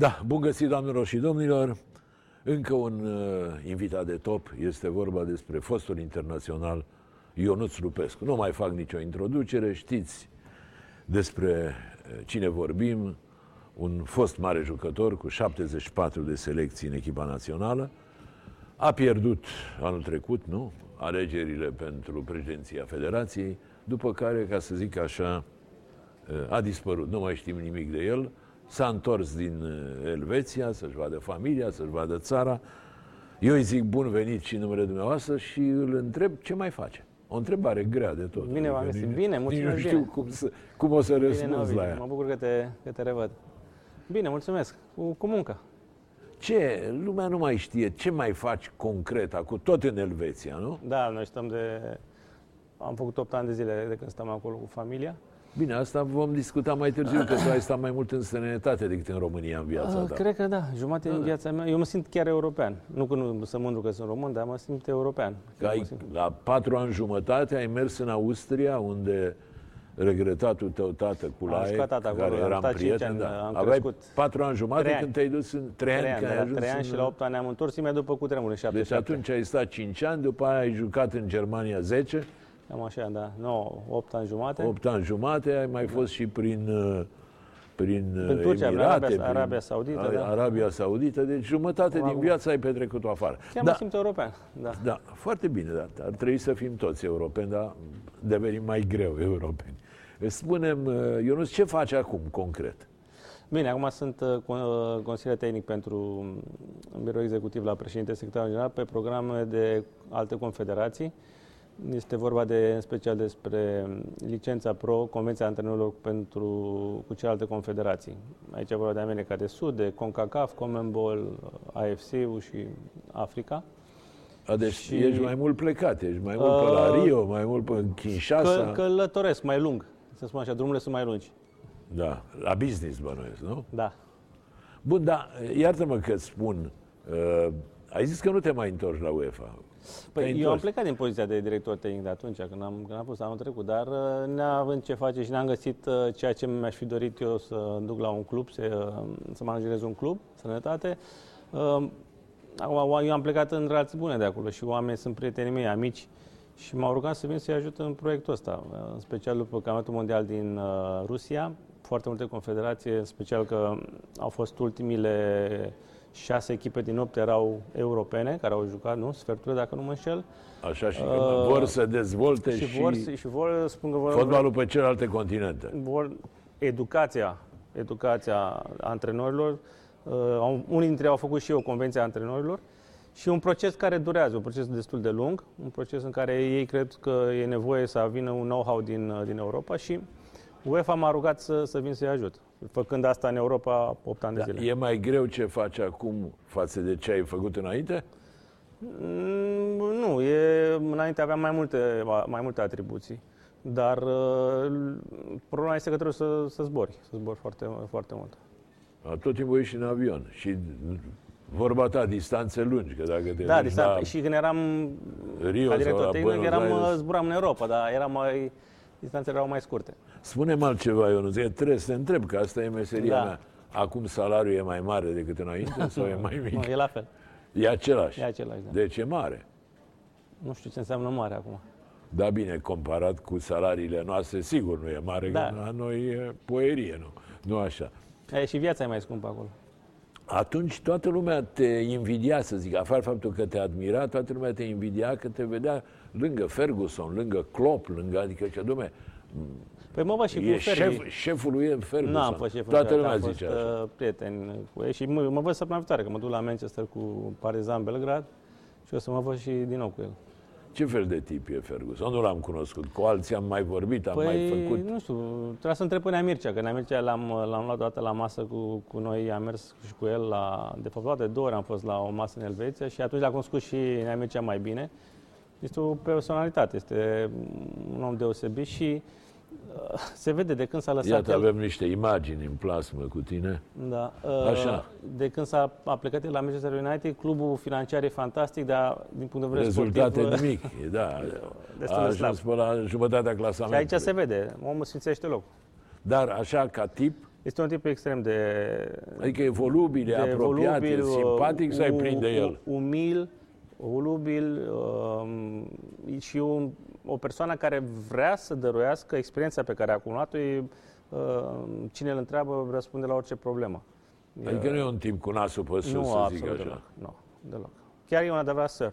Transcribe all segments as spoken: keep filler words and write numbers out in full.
Da, bun găsit, doamnelor și domnilor. Încă un uh, invitat de top. Este vorba despre fostul internațional Ionuț Lupescu. Nu mai fac nicio introducere, știți despre cine vorbim. Un fost mare jucător cu șaptezeci și patru de selecții în echipa națională. A pierdut anul trecut, nu? Alegerile pentru președinția Federației, după care, ca să zic așa, a dispărut. Nu mai știm nimic de el. S-a întors din Elveția să-și vadă familia, să-și vadă țara. Eu îi zic bun venit și numele dumneavoastră și îl întreb ce mai face. O întrebare grea de tot. Bine v-am găsit. Bine, mulțumesc. Nu știu cum, să, cum o să răspunzi la ea. Mă bucur că te, că te revăd. Bine, mulțumesc. Cu, cu muncă. Ce? Lumea nu mai știe. Ce mai faci concret acum? Tot în Elveția, nu? Da, noi stăm de... Am făcut opt ani de zile de când stăm acolo cu familia. Bine, asta vom discuta mai târziu, că tu ai stat mai mult în străinătate decât în România în viața ta. Cred că da, jumate din viața mea. Eu mă simt chiar european. Nu că nu sunt mândru că sunt român, dar mă simt european. Că ai, simt. La patru ani jumătate ai mers în Austria, unde regretatul tău tată, Culaie, care eram prieten, da. Am aveai patru ani jumătate când te-ai dus în trei ani. Trei ani, trei ani și la opt ani ne-am întors, imediat după cutremurul în șaptezeci și șapte. Deci atunci ai stat cinci ani, după aia ai jucat în Germania zece. Cam așa, da. nouă, opt ani jumate. opt ani jumate, ai mai fost și prin, prin, prin Turcia, Emirate, prin Arabia, Arabia Saudită. Ar, da. Arabia Saudită, deci jumătate Am din avut. Viața ai petrecut-o afară. Chiar da. Mă simt european, da. Da, foarte bine, da. Ar trebui să fim toți europeni, dar devenim mai greu europeni. Spune-mi, Ionuț, ce faci acum, concret? Bine, acum sunt uh, consilier tehnic pentru birou executiv la președinte secretarul general pe programe de alte confederații. Este vorba de, în special despre licența PRO, Convenția Antrenorilor pentru, cu celelalte confederații. Aici e vorba de America de Sud, de CONCACAF, CONMEBOL, A F C-ul și Africa. A, deci și, ești mai mult plecat, ești mai mult uh, pe la Rio, mai mult pe Kinshasa. Că, călătoresc mai lung, să spun așa, drumurile sunt mai lungi. Da, la business bănuiesc, nu? Da. Bun, dar iartă-mă că-ți spun, uh, ai zis că nu te mai întorci la UEFA. Păi eu am plecat din poziția de director tehnic de atunci, când am, când am pus anul trecut, dar neavând ce face și n-am găsit ceea ce mi-aș fi dorit eu să duc la un club, să, să managerez un club, sănătate. Eu am plecat în relații bune de acolo și oamenii sunt prietenii mei, amici, și m-au rugat să vin să-i ajut în proiectul ăsta, în special după Campionatul Mondial din Rusia. Foarte multe confederații, în special că au fost ultimile... șase echipe din opt erau europene, care au jucat, nu? Sferturile, dacă nu mă înșel. Așa, și uh, vor să dezvolte și... și, vor, și vor, spun că vor, fotbalul pe celelalte continente. Vor educația, educația antrenorilor. Uh, unii dintre ei au făcut și eu Convenția Antrenorilor. Și un proces care durează, un proces destul de lung, un proces în care ei cred că e nevoie să vină un know-how din, din Europa și UEFA m-a rugat să, să vin să-i ajut. Făcând asta în Europa opt ani da, de zile. E mai greu ce faci acum față de ce ai făcut înainte? Mm, nu, e, înainte aveam mai multe, mai multe atribuții. Dar uh, problema este că trebuie să, să zbori. Să zbori foarte, foarte mult. A, tot timpul ești în avion. Și vorba ta, distanțe lungi. Că dacă te da, distanțe. La... Și când eram Rio la director tehnic, eram, zburam în Europa, dar era mai... distanțele erau mai scurte. Spune-mi altceva, Ionuț, trebuie să te întreb, că asta e meseria da. mea. Acum salariul e mai mare decât înainte sau e mai mic? Nu, e la fel. E același? E același, da. Deci e mare? Nu știu ce înseamnă mare acum. Da, bine, comparat cu salariile noastre, sigur nu e mare, da. Că la noi e poerie, nu? Nu așa. E, și viața e mai scumpă acolo. Atunci toată lumea te invidia, să zic, afară faptul că te admira, toată lumea te invidia că te vedea lângă Ferguson, lângă Klopp, lângă, adică ce adume... Păi mă, bă, și e cu șef, șeful lui e Ferguson. N-am fost șeful toată lumea am zice fost așa. Prieten cu ei și mă, mă văd săptămâna viitoare, că mă duc la Manchester cu Partizan Belgrad și o să mă văd și din nou cu el. Ce fel de tip e Ferguson? Nu l-am cunoscut. Cu alții am mai vorbit, am păi, mai făcut... nu știu, trebuia să întreb pe Nea Mircea, că Nea Mircea l-am, l-am luat odată la masă cu, cu noi, am mers și cu el la... De fapt, de două ori am fost la o masă în Elveția și atunci l-a cunoscut și Nea Mircea mai bine. Este o personalitate, este un om deosebit și uh, se vede de când s-a lăsat... Iată, el... avem niște imagini în plasmă cu tine. Da. Uh, Așa. De când s-a plecat el la Manchester United, clubul financiar e fantastic, dar din punct de vedere rezultate sportiv... Rezultate nimic, da. A ajuns până la jumătatea clasamentului. Și aici se vede, omul sfințește locul. Dar așa, ca tip, Este un tip extrem de... Adică e volubil, apropiat, volubil, e simpatic, să-i prinde el. Umil, volubil um, și un, o persoană care vrea să dăruiască experiența pe care a acumulat-o. E, um, cine îl întreabă răspunde la orice problemă. Adică e, nu e un timp cu nasul pe sus, nu, să zic așa. Deloc, nu, deloc. Chiar e un adevărat săr.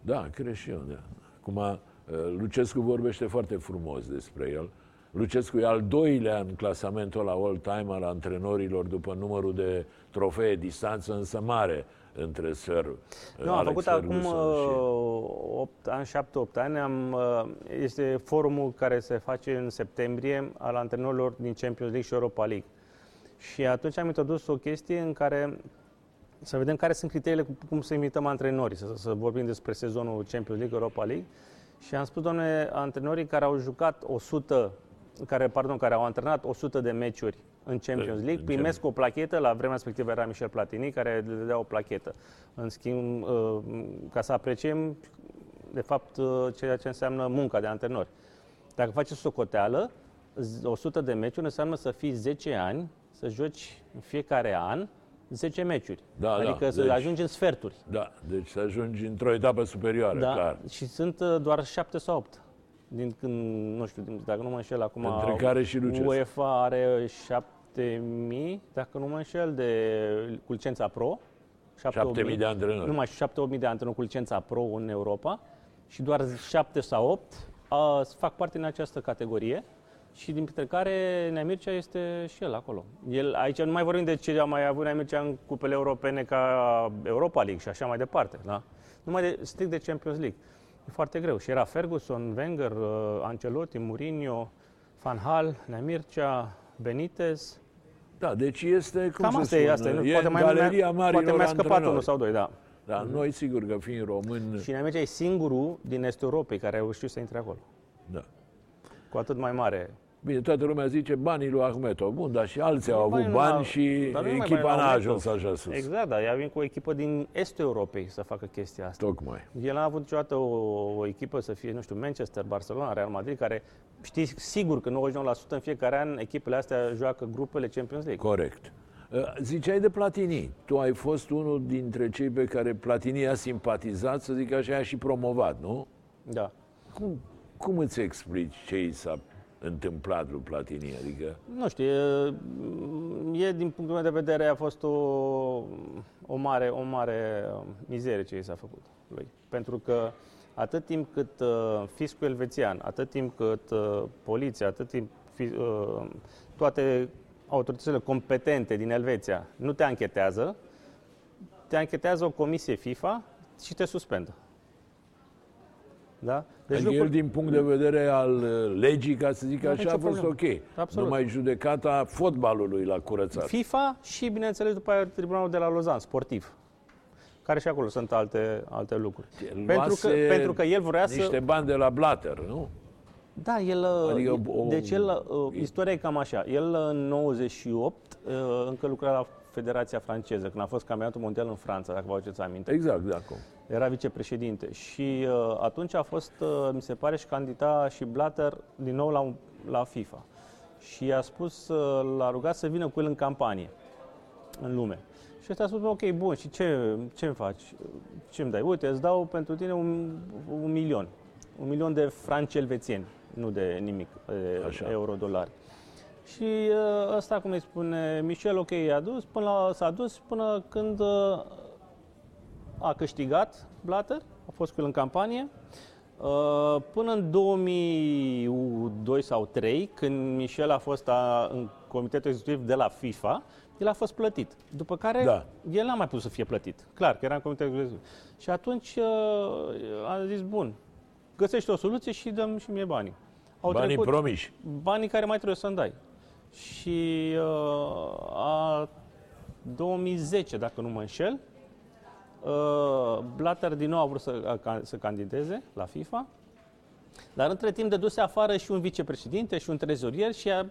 Da, cred și eu. Da. Acum, Lucescu vorbește foarte frumos despre el. Lucescu e al doilea în clasamentul la all-time al antrenorilor după numărul de trofee, distanță însă mare între Sir Nu, Alex am făcut Ferguson acum și... șapte opt ani. Am, este forumul care se face în septembrie al antrenorilor din Champions League și Europa League. Și atunci am introdus o chestie în care să vedem care sunt criteriile cum să imităm antrenorii, să, să vorbim despre sezonul Champions League, Europa League. Și am spus, doamne, antrenorii care au jucat o sută Care, pardon, care au antrenat o sută de meciuri în Champions League, primesc o plachetă. La vremea respectivă era Michel Platini, care le dădea o plachetă. În schimb, ca să apreciem, de fapt, ceea ce înseamnă munca de antrenori. Dacă faci o socoteală, o sută de meciuri înseamnă să fii zece ani, să joci în fiecare an zece meciuri. Da, adică da, să deci, ajungi în sferturi. Da, deci să ajungi într-o etapă superioară, da, clar. Și sunt doar șapte sau opt. Din când, nu știu, dacă nu mă înșel acum, între care și Lucescu. UEFA are șapte mii, dacă nu mă înșel, de cu licența PRO. șapte mii de antrenori. Numai șapte opt mii de antrenori cu licența PRO în Europa. Și doar șapte sau opt a, fac parte în această categorie. Și dintre care Nea Mircea este și el acolo. El, aici nu mai vorbim de ce a mai avut Nea Mircea în cupele europene ca Europa League și așa mai departe. Da? Numai de, strict de Champions League. E foarte greu. Și era Ferguson, Wenger, Ancelotti, Mourinho, Van Hal, Nea Mircea, Benitez. Da, deci este, cum cam să asta spun, e, poate e mai galeria marilor antrenori. Poate mai scăpat unul sau doi, da. Dar mm-hmm. noi, sigur, că fiind români... Și Nea Mircea e singurul din Estul Europei care a reușit să intre acolo. Da. Cu atât mai mare. Bine, toată lumea zice banii lui Ahmetov. Bun, dar și alții nu au avut bani și echipa n-a ajuns așa sus. Exact, dar ea vine cu o echipă din Estul Europei să facă chestia asta. Tocmai. El n-a avut niciodată o, o echipă să fie, nu știu, Manchester, Barcelona, Real Madrid, care știi sigur că nouăzeci și nouă la sută în fiecare an echipele astea joacă grupele Champions League. Corect. Ziceai de Platini. Tu ai fost unul dintre cei pe care Platini a simpatizat, să zic așa, și promovat, nu? Da. Cum, cum îți explici ce i s-a întâmplat lui Platini, adică... Nu știu, e, e, din punctul meu de vedere a fost o, o, mare, o mare mizerie ce i s-a făcut lui. Pentru că atât timp cât uh, fiscul elvețian, atât timp cât uh, poliția, atât timp uh, toate autoritățile competente din Elveția nu te anchetează, te anchetează o comisie FIFA și te suspendă. Da? Deci adică lucru... el, din punct de vedere al legii, ca să zic nu așa, a fost problemă. Ok. Absolut. Numai judecata fotbalului l-a curățat. FIFA și, bineînțeles, după aia tribunalul de la Lausanne, sportiv. Care și acolo sunt alte, alte lucruri. Pentru că, pentru că el vrea niște să... niște bani de la Blatter, nu? Da, el... Adică, o... Deci el, istoria e cam așa. El, în nouăzeci și opt, încă lucra la Federația franceză, când a fost campionatul mondial în Franța, dacă vă aduceți aminte. Exact, de acum. Era vicepreședinte și uh, atunci a fost, uh, mi se pare, și candida și Blatter din nou la, la FIFA. Și a spus, uh, l-a rugat să vină cu el în campanie, în lume. Și ăsta a spus, ok, bun, și ce îmi faci? Ce îmi dai? Uite, îți dau pentru tine un, un milion. Un milion de franci elvețieni, nu de nimic, de euro-dolari. Și ăsta, cum îi spune Michel, ok, i-a dus, până la, s-a dus până când a câștigat Blatter, a fost cu el în campanie. Până în două mii doi sau două mii trei, când Michel a fost a, în comitetul executiv de la FIFA, el a fost plătit. După care da. el n-a mai putut să fie plătit. Clar, că era în comitetul executiv. Și atunci a zis, bun, găsește o soluție și dăm și mie banii. Au banii trecut, promiși. Banii care mai trebuie să-mi dai. Și uh, a două mii zece, dacă nu mă înșel, uh, Blatter din nou a vrut să, a, să candideze la FIFA, dar între timp dăduse afară și un vicepreședinte și un trezorier și a,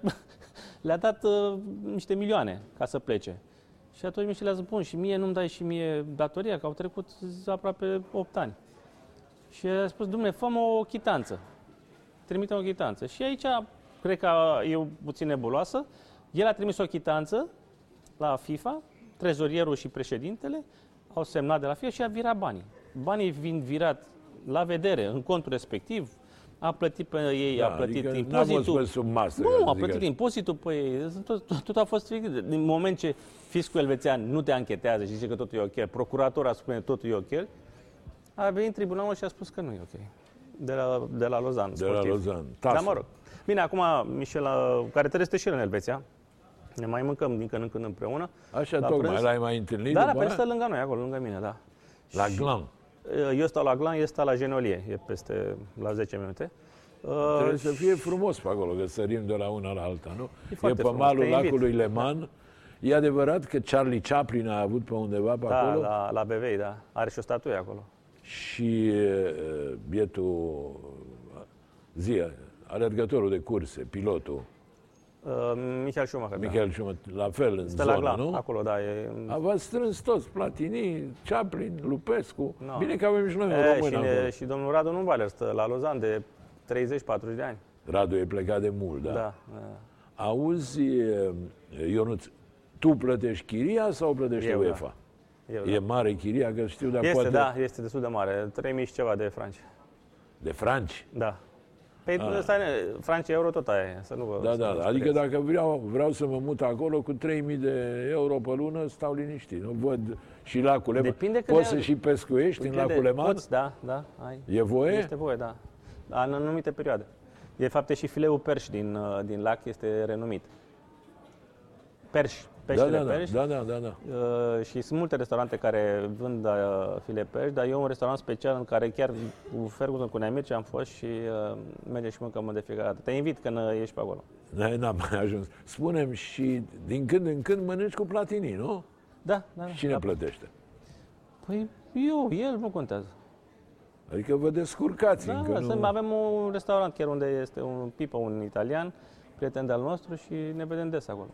le-a dat uh, niște milioane ca să plece. Și atunci Michel a zis, bun, și mie nu-mi dai și mie datoria, că au trecut aproape opt ani. Și a spus, Dumne, fă-mă o chitanță, trimite o chitanță. Și aici... Cred că e puțin nebuloasă. El a trimis o chitanță la FIFA, trezorierul și președintele au semnat de la FIFA și a virat banii. Banii vin virat la vedere, în contul respectiv, a plătit pe ei, da, a plătit adică impozitul. Sub masă, nu, adică a plătit impozitul pe ei, tot, tot a fost fix. Din moment ce fiscul elvețean nu te anchetează și zice că totul e ok, procuratora spune totul e ok, a venit tribunalul și a spus că nu e ok. De la, de la Lausanne. De sportiv. La Lausanne. Dar mă rog. Bine, acum Michel, care trăiește și el în Elveția, ne mai mâncăm din când în când împreună. Așa, la tocmai, prânz. L-ai mai întâlnit? Da, la prânz stă lângă noi, acolo, lângă mine, da. La și Glan. Eu stau la Glan, el stau la Genolie, e peste la zece minute. Trebuie uh, să fie frumos pe acolo, că sărim de la una la alta, nu? E, e pe frumos, malul lacului Leman. Da. E adevărat că Charlie Chaplin a avut pe undeva pe da, acolo? Da, la, la Bevei, da. Are și o statuie acolo. Și uh, bietul Zia, alergătorul de curse, pilotul. Uh, Michel Schumacher. Michel da. Schumacher, la fel în stă zonă, la nu? Acolo, da. E... Ați strâns toți, Platini, Chaplin, Lupescu. No. Bine că avem și noi e, români. Și, ne, și domnul Radu Numballer stă la Lausanne de treizeci patruzeci de ani. Radu e plecat de mult, da. da. Auzi, Ionuț, tu plătești chiria sau plătești eu, UEFA? Da. Eu, da. E mare chiria, că știu, dar este, poate... da, este destul de mare. trei mii și ceva de franci. De franci? Da. Păi, stai, franci, euro, tot aia e, să nu vă... Da, da, da. Adică dacă vreau, vreau să mă mut acolo cu trei mii de euro pe lună, stau liniștit, nu? Văd și lacul Leman. Depinde că poți să și pescuiești în lacul Leman? Poți, da, da, ai. E voie? Este voie, da. În anumite perioade. De fapt, e și fileul perș din, din lac este renumit. Perș, peștele da, da, perș. Da, da, da, da. Uh, și sunt multe restaurante care vând uh, file perș, dar eu un restaurant special în care chiar cu Ferguson, cu Nea Mircea am fost și uh, mergem și mâncăm de fiecare dată. Te invit când ești pe acolo. N-am mai ajuns. Spune-mi, și din când în când mănânci cu Platini, nu? Da, da. Cine da. plătește? Păi eu, el, nu contează. Adică vă descurcați da, încă, nu? Avem un restaurant chiar unde este un Pipa, un italian, prieten de-al nostru și ne vedem des acolo.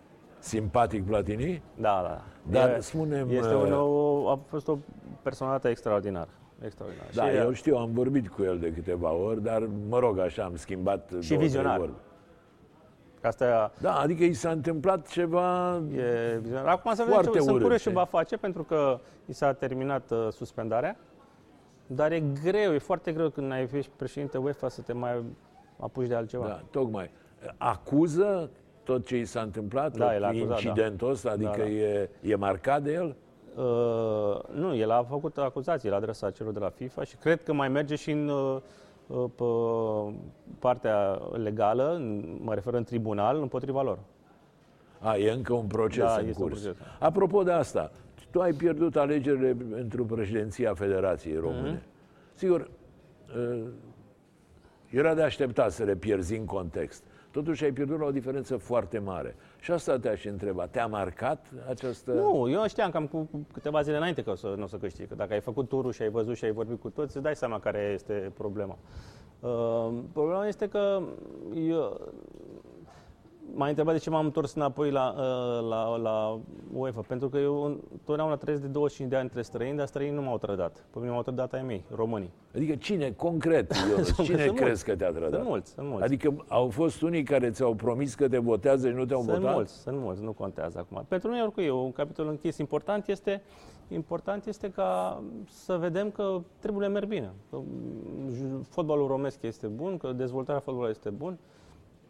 Simpatic Platini? Da, da. Dar spune-mi... Este un nou, a fost o personalitate extraordinară. Extraordinar. Da, și eu știu, am vorbit cu el de câteva ori, dar mă rog, așa, am schimbat... Și vizionar. Asta... Da, adică i s-a întâmplat ceva... E vizionar. Acum să vedem ce sunt curios și va face, pentru că i s-a terminat uh, suspendarea. Dar e greu, e foarte greu când ai fi președinte UEFA să te mai apuci de altceva. Da, tocmai. Acuză tot ce i s-a întâmplat, da, tot incidentul ăsta, da. adică da, da. E, e marcat de el? Uh, nu, el a făcut acuzații la adresa celor de la FIFA și cred că mai merge și în uh, pe partea legală, în, mă refer în tribunal, împotriva lor. A, e încă un proces da, în curs. Proces. Apropo de asta, tu ai pierdut alegerile pentru președinția Federației Române. Mm-hmm. Sigur, uh, era de așteptat să le pierzi în context. Totuși ai pierdut la o diferență foarte mare. Și asta te-aș întreba. Te-a marcat această... Nu, eu știam cam cu câteva zile înainte că nu o să câștigi. Că dacă ai făcut turul și ai văzut și ai vorbit cu toți, îți dai seama care este problema. Uh, problema este că... Eu... M-ai întrebat de ce m-am întors înapoi la, la, la UEFA. Pentru că eu totdeauna trăiesc de douăzeci și cinci de ani între străini, dar străinii nu m-au trădat. Pe mine m-au trădat ai mei, românii. Adică cine, concret, eu, cine crezi mulți. Că te-a trădat? Sunt mulți, sunt mulți. Adică au fost unii care ți-au promis că te votează și nu te-au votat? Sunt mulți, sunt mulți, nu contează acum. Pentru noi, oricum, eu, un capitol închis. Important este, important este ca să vedem că treburile merg bine. Că fotbalul românesc este bun, că dezvoltarea fotbalului este bună.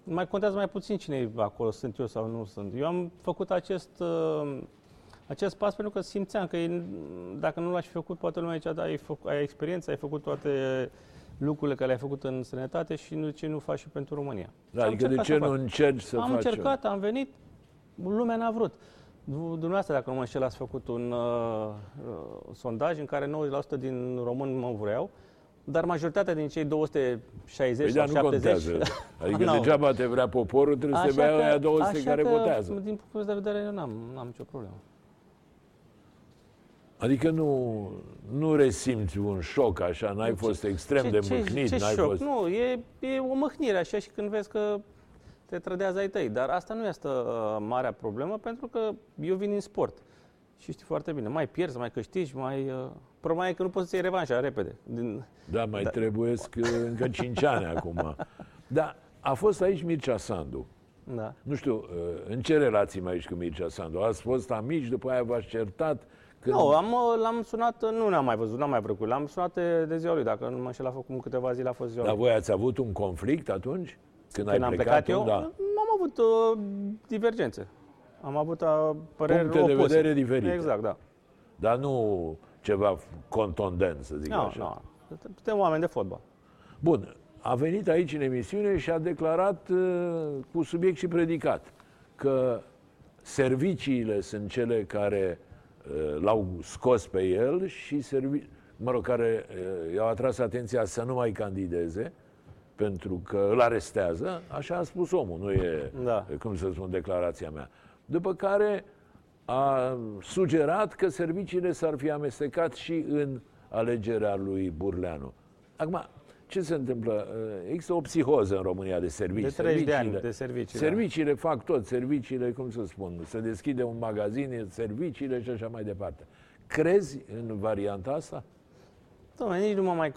Mai contează mai puțin cine e acolo, sunt eu sau nu sunt. Eu am făcut acest, uh, acest pas pentru că simțeam că e, dacă nu l-aș fi făcut, poate lumea aici, da, ai, făc, ai experiență, ai făcut toate lucrurile care le-ai făcut în străinătate și nu, ce nu faci și pentru România. Da, adică de ce nu încerci să faci? Am încercat, am venit, lumea n-a vrut. Dumneavoastră, dacă nu mă înșel, ați făcut un uh, sondaj în care nouăzeci la sută din români mă vreau. Dar majoritatea din cei două sute șaizeci păi sau da, nu șaptezeci... Contează. Adică no. Degeaba te vrea poporul, trebuie așa să te vrea aia două sute care că, votează. Din punct de vedere, eu n-am, n-am nicio problemă. Adică nu, nu resimți un șoc așa, n-ai ce, fost extrem ce, de mâhnit. Ce, ce n-ai șoc? Fost... Nu, e, e o mâhnire așa și când vezi că te trădează ai tăi. Dar asta nu este uh, marea problemă, pentru că eu vin din sport. Și știi foarte bine, mai pierzi, mai câștigi, mai... Uh... Problema e că nu poți să iei revanșa repede. Din... Da, mai da. Trebuiesc încă cinci ani acum. Dar a fost aici Mircea Sandu. Da. Nu știu, în ce relații mai ești cu Mircea Sandu? Ați fost amici, după aia v-ați certat? Când... Nu, l-am sunat, nu ne-am mai văzut, n-am mai vrăcut. L-am sunat de ziua lui, dacă nu mă înșel, a făcut câteva zile, a fost ziua lui. Dar voi ați avut un conflict atunci? Când, când ai am plecat, plecat eu, da. Am avut uh, divergențe. Am avut uh, păreri opuse. Puncte de vedere diferite. Exact, da. Dar nu ceva contondent, să zic no, așa. Nu, no. Suntem oameni de fotbal. Bun. A venit aici în emisiune și a declarat uh, cu subiect și predicat că serviciile sunt cele care uh, l-au scos pe el și servi... mă rog, care uh, i-au atras atenția să nu mai candideze pentru că îl arestează. Așa a spus omul, nu e, da. Cum să spun, declarația mea. După care a sugerat că serviciile s-ar fi amestecat și în alegerea lui Burleanu. Acum, ce se întâmplă? Există o psihoză în România de servicii. De treizeci de ani de servicii. Serviciile fac tot. Serviciile, cum să spun, se deschide un magazin, serviciile și așa mai departe. Crezi în varianta asta? Doamne, nici nu mă mai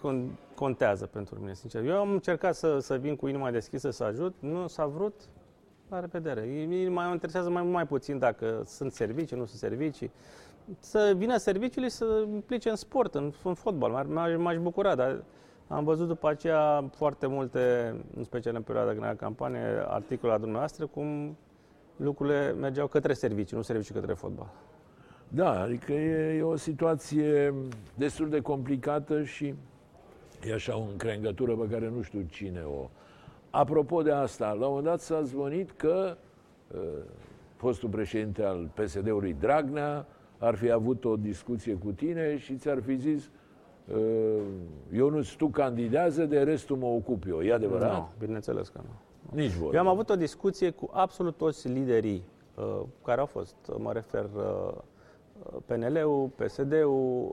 contează pentru mine, sincer. Eu am încercat să, să vin cu inima deschisă, să ajut. Nu s-a vrut, la revedere. Mă interesează mai, mai puțin dacă sunt servicii, nu sunt servicii. Să vină serviciile și să implice în sport, în, în fotbal. M-aș bucura, dar... Am văzut după aceea foarte multe, în special în perioada când era campanie, articole la dumneavoastră, cum lucrurile mergeau către servicii, nu servicii către fotbal. Da, adică e, e o situație destul de complicată și e așa o încrengătură pe care nu știu cine o... Apropo de asta, la un moment dat s-a zvonit că uh, fostul președinte al P S D-ului Dragnea ar fi avut o discuție cu tine și ți-ar fi zis... Ionuț, tu candidează, de restul mă ocup eu. E adevărat? Nu, bineînțeles că nu. Nici voi. Eu am avut o discuție cu absolut toți liderii uh, care au fost. Mă refer uh, P N L-ul, P S D-ul,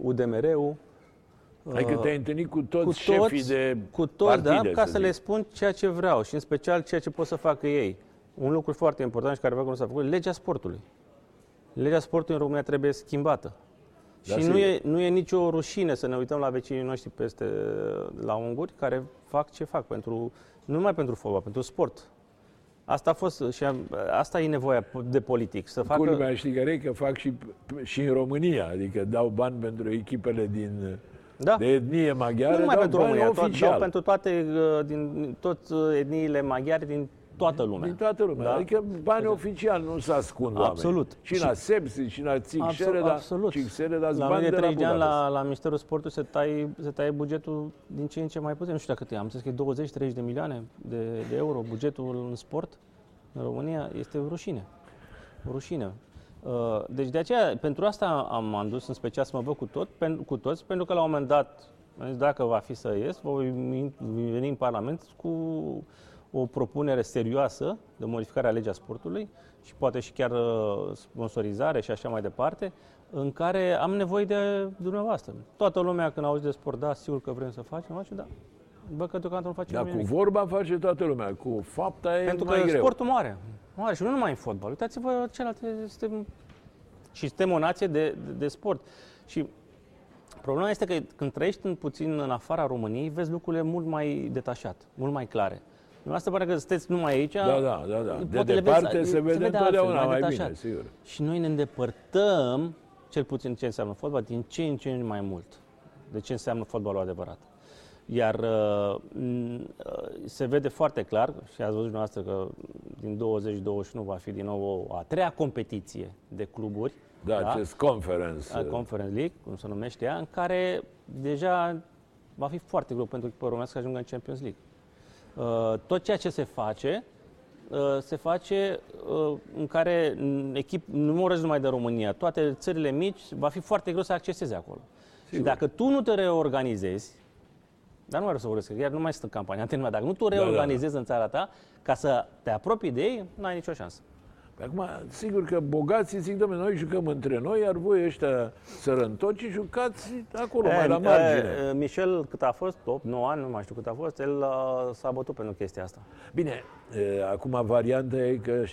uh, U D M R-ul. Uh, adică te-ai întâlnit cu toți, cu șefii toți, de cu toți, partide, da, ca să, să le spun ceea ce vreau și în special ceea ce pot să facă ei. Un lucru foarte important și care vreau că nu s-a făcut, legea sportului. Legea sportului în România trebuie schimbată. Dar și nu e, nu e nicio rușine să ne uităm la vecinii noștri peste la unguri care fac ce fac, pentru, nu numai pentru fotbal, pentru sport. Asta a fost și am, asta e nevoia de politic. Să facă... Culmea, știi care e? Că fac și, și în România, adică dau bani pentru echipele din, da. De etnie maghiară, nu numai pentru România, tot, dau pentru toate din, tot etniile maghiare din toată lumea. Din toată lumea. Da? Adică banii exact. Oficiali nu se ascund oamenii. Absolut. Și la sepsi, și la țicșere, dar dați la bani de, de la bucată. La, la Ministerul Sportului se taie, se taie bugetul din ce în ce mai puțin. Nu știu dacă cât e. Am zis că e douăzeci treizeci de milioane de, de euro bugetul în sport în România. Este rușine. Rușine. Deci de aceea, pentru asta am, am dus în special să mă văd cu, tot, cu toți, pentru că la un moment dat, dacă va fi să ies, voi veni în Parlament cu... o propunere serioasă de modificare a legea sportului și poate și chiar sponsorizare și așa mai departe, în care am nevoie de dumneavoastră. Toată lumea când auzi de sport, da, sigur că vrem să facem, așa, da. Bă, că deocamdată nu facem nimic. Dar cu vorba face toată lumea, cu fapta e mai greu. Pentru că sportul mare, mare și nu numai în fotbal. Uitați-vă celelalte, suntem, și suntem o nație de, de, de sport. Și problema este că când trăiești în puțin în afara României, vezi lucrurile mult mai detașat, mult mai clare. Asta pare că sunteți numai aici. Da, da, da. da. De departe vezi, se vede întotdeauna mai bine, sigur. Și noi ne îndepărtăm, cel puțin ce înseamnă fotbal, din ce în ce mai mult. De ce înseamnă fotbalul adevărat. Iar uh, se vede foarte clar, și ați văzut dumneavoastră că din douăzeci douăzeci și unu va fi din nou a treia competiție de cluburi. Da, da? Acest Conference. Conference League, cum se numește ea, în care deja va fi foarte greu pentru echipa românească să ajungă în Champions League. Uh, tot ceea ce se face, uh, se face uh, în care echip, nu mă urăși numai de România, toate țările mici, va fi foarte greu să acceseze acolo. Sigur. Și dacă tu nu te reorganizezi, dar nu mai vreau să urăsc, chiar nu mai sunt în campania, dacă nu tu reorganizezi da, da. În țara ta ca să te apropii de ei, n-ai nicio șansă. Acum, sigur că bogații zic, domnule, noi jucăm între noi, iar voi ăștia sărăntoci jucați acolo, e, mai la margine. E, Michel, cât a fost, opt nouă ani, nu mai știu cât a fost, el s-a bătut pentru chestia asta. Bine, e, acum varianta e că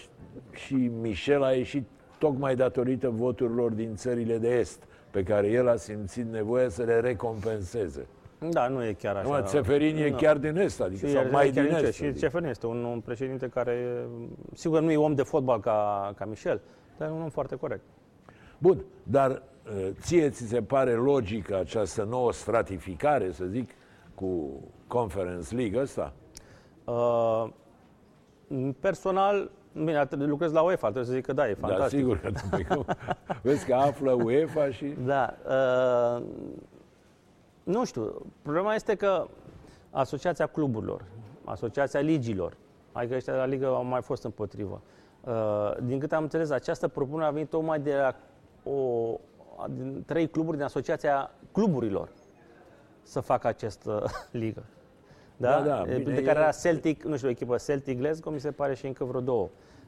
și Michel a ieșit tocmai datorită voturilor din țările de est, pe care el a simțit nevoia să le recompenseze. Da, nu e chiar așa. Ceferin e chiar din est, adică, sau mai din est. Și Ceferin este un președinte care, sigur, nu e om de fotbal ca, ca Michel, dar e un om foarte corect. Bun, dar ție ți se pare logică această nouă stratificare, să zic, cu Conference League ăsta? Uh, personal, bine, lucrez la UEFA, trebuie să zic că da, e fantastic. Da, sigur că da. Vezi că află UEFA și... Da. Uh, nu știu, problema este că Asociația Cluburilor, Asociația Ligilor, adică ăștia de la Ligă au mai fost împotrivă. Uh, din câte am înțeles, această propunere a venit tocmai de la o, din trei cluburi din Asociația Cluburilor să facă această uh, ligă. Da, da, da, de care era Celtic, nu știu, o echipă Celtic Glasgow, mi se pare, și încă vreo două,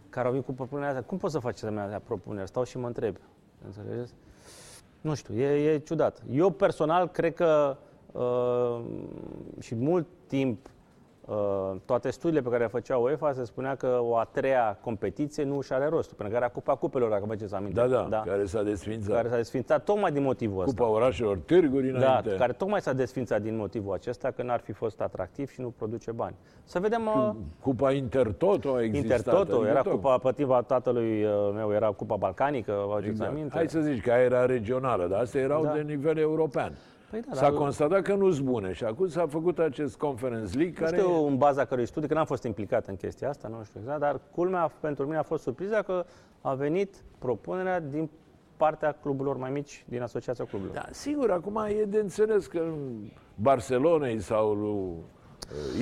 care au venit cu propunerea asta. Cum poți să faci asemenea propuneri? Stau și mă întreb. Înțelegeți? Nu știu, e, e ciudat. Eu personal cred că uh, și mult timp uh, toate studiile pe care le făcea UEFA se spunea că o a treia competiție nu își are rostul, pentru că era Cupa Cupelor, dacă faceți aminte. Da, da, da, care s-a desfințat. Care s-a desfințat tocmai din motivul Cupa ăsta. Cupa Orașelor Târguri înainte. Da, care tocmai s-a desfințat din motivul acesta, că n-ar fi fost atractiv și nu produce bani. Să vedem... Uh, Cupa Intertoto a existat. Intertoto, era Cupa Pătiva tatălui meu, era Cupa Balcanică, faceți exact. aminte. Hai să zici că aia era regională, dar astea erau da. de nivel european. Păi da, s-a dar... constatat că nu-s bune și acum s-a făcut acest Conference League care... Nu știu, în baza cărui studiu, că n-am fost implicat în chestia asta, nu știu exact, dar culmea pentru mine a fost surpriza că a venit propunerea din partea cluburilor mai mici, din Asociația Cluburilor. Da, sigur, acum e de înțeles că Barcelonei sau lui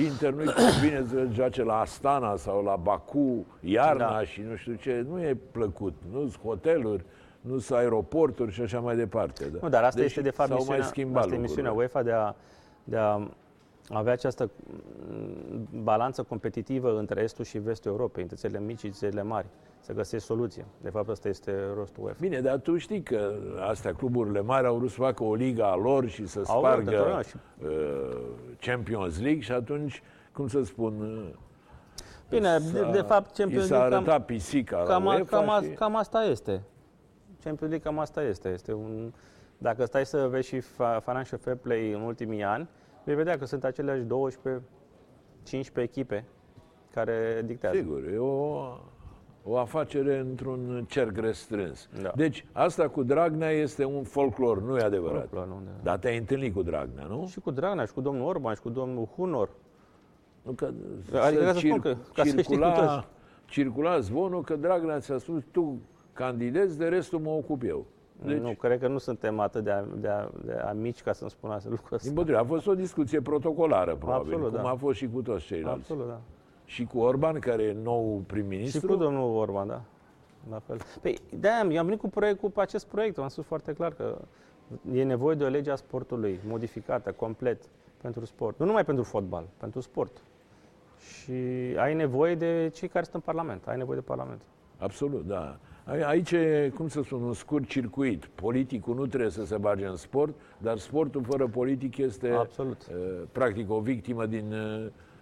Inter nu-i bine să joace la Astana sau la Baku iarna da. și nu știu ce, nu e plăcut, nu-s hoteluri, nu sunt aeroporturi și așa mai departe. Da. Nu, dar asta deci este de fapt misiunea, asta e misiunea UEFA de a, de a avea această balanță competitivă între estul și vestul Europei, între țările mici și țările mari, să găsești soluție. De fapt, asta este rostul UEFA. Bine, dar tu știi că astea, cluburile mari, au vrut să facă o ligă a lor și să au spargă uh, Champions League și atunci, cum să spun... Bine, de, de fapt, Champions League... s-a arătat cam, pisica la cam, UEFA cam, și... cam asta este. Champions League, cam asta este. este un... Dacă stai să vezi și Financial Fair Play în ultimii ani, vei vedea că sunt aceleași douăsprezece cincisprezece echipe care dictează. Sigur, e o, o afacere într-un cerc restrâns. Da. Deci, asta cu Dragnea este un folclor, nu e adevărat. Folclor, nu, da. Dar te-ai întâlnit cu Dragnea, nu? Și cu Dragnea, și cu domnul Orban, și cu domnul Hunor. Nu, că, adică să spun că, ca circula, să știi circula zvonul că Dragnea ți-a spus tu candidez, de restul mă ocup eu. Deci... Nu, cred că nu suntem atât de, a, de, a, de amici ca să-mi spun acest lucru ăsta. Din potrivă, a fost o discuție protocolară, probabil, Absolut, cum da. a fost și cu toți ceilalți. Absolut, da. Și cu Orban, care e nou prim-ministru. Și cu domnul Orban, da. La fel. Păi, de-aia am venit cu, proiect, cu acest proiect, am spus foarte clar că e nevoie de o lege a sportului, modificată, complet, pentru sport. Nu numai pentru fotbal, pentru sport. Și ai nevoie de cei care sunt în Parlament, ai nevoie de Parlament. Absolut, da. Aici e, cum să spun, un scurt circuit. Politicul nu trebuie să se bage în sport, dar sportul fără politic este Absolut. practic o victimă din,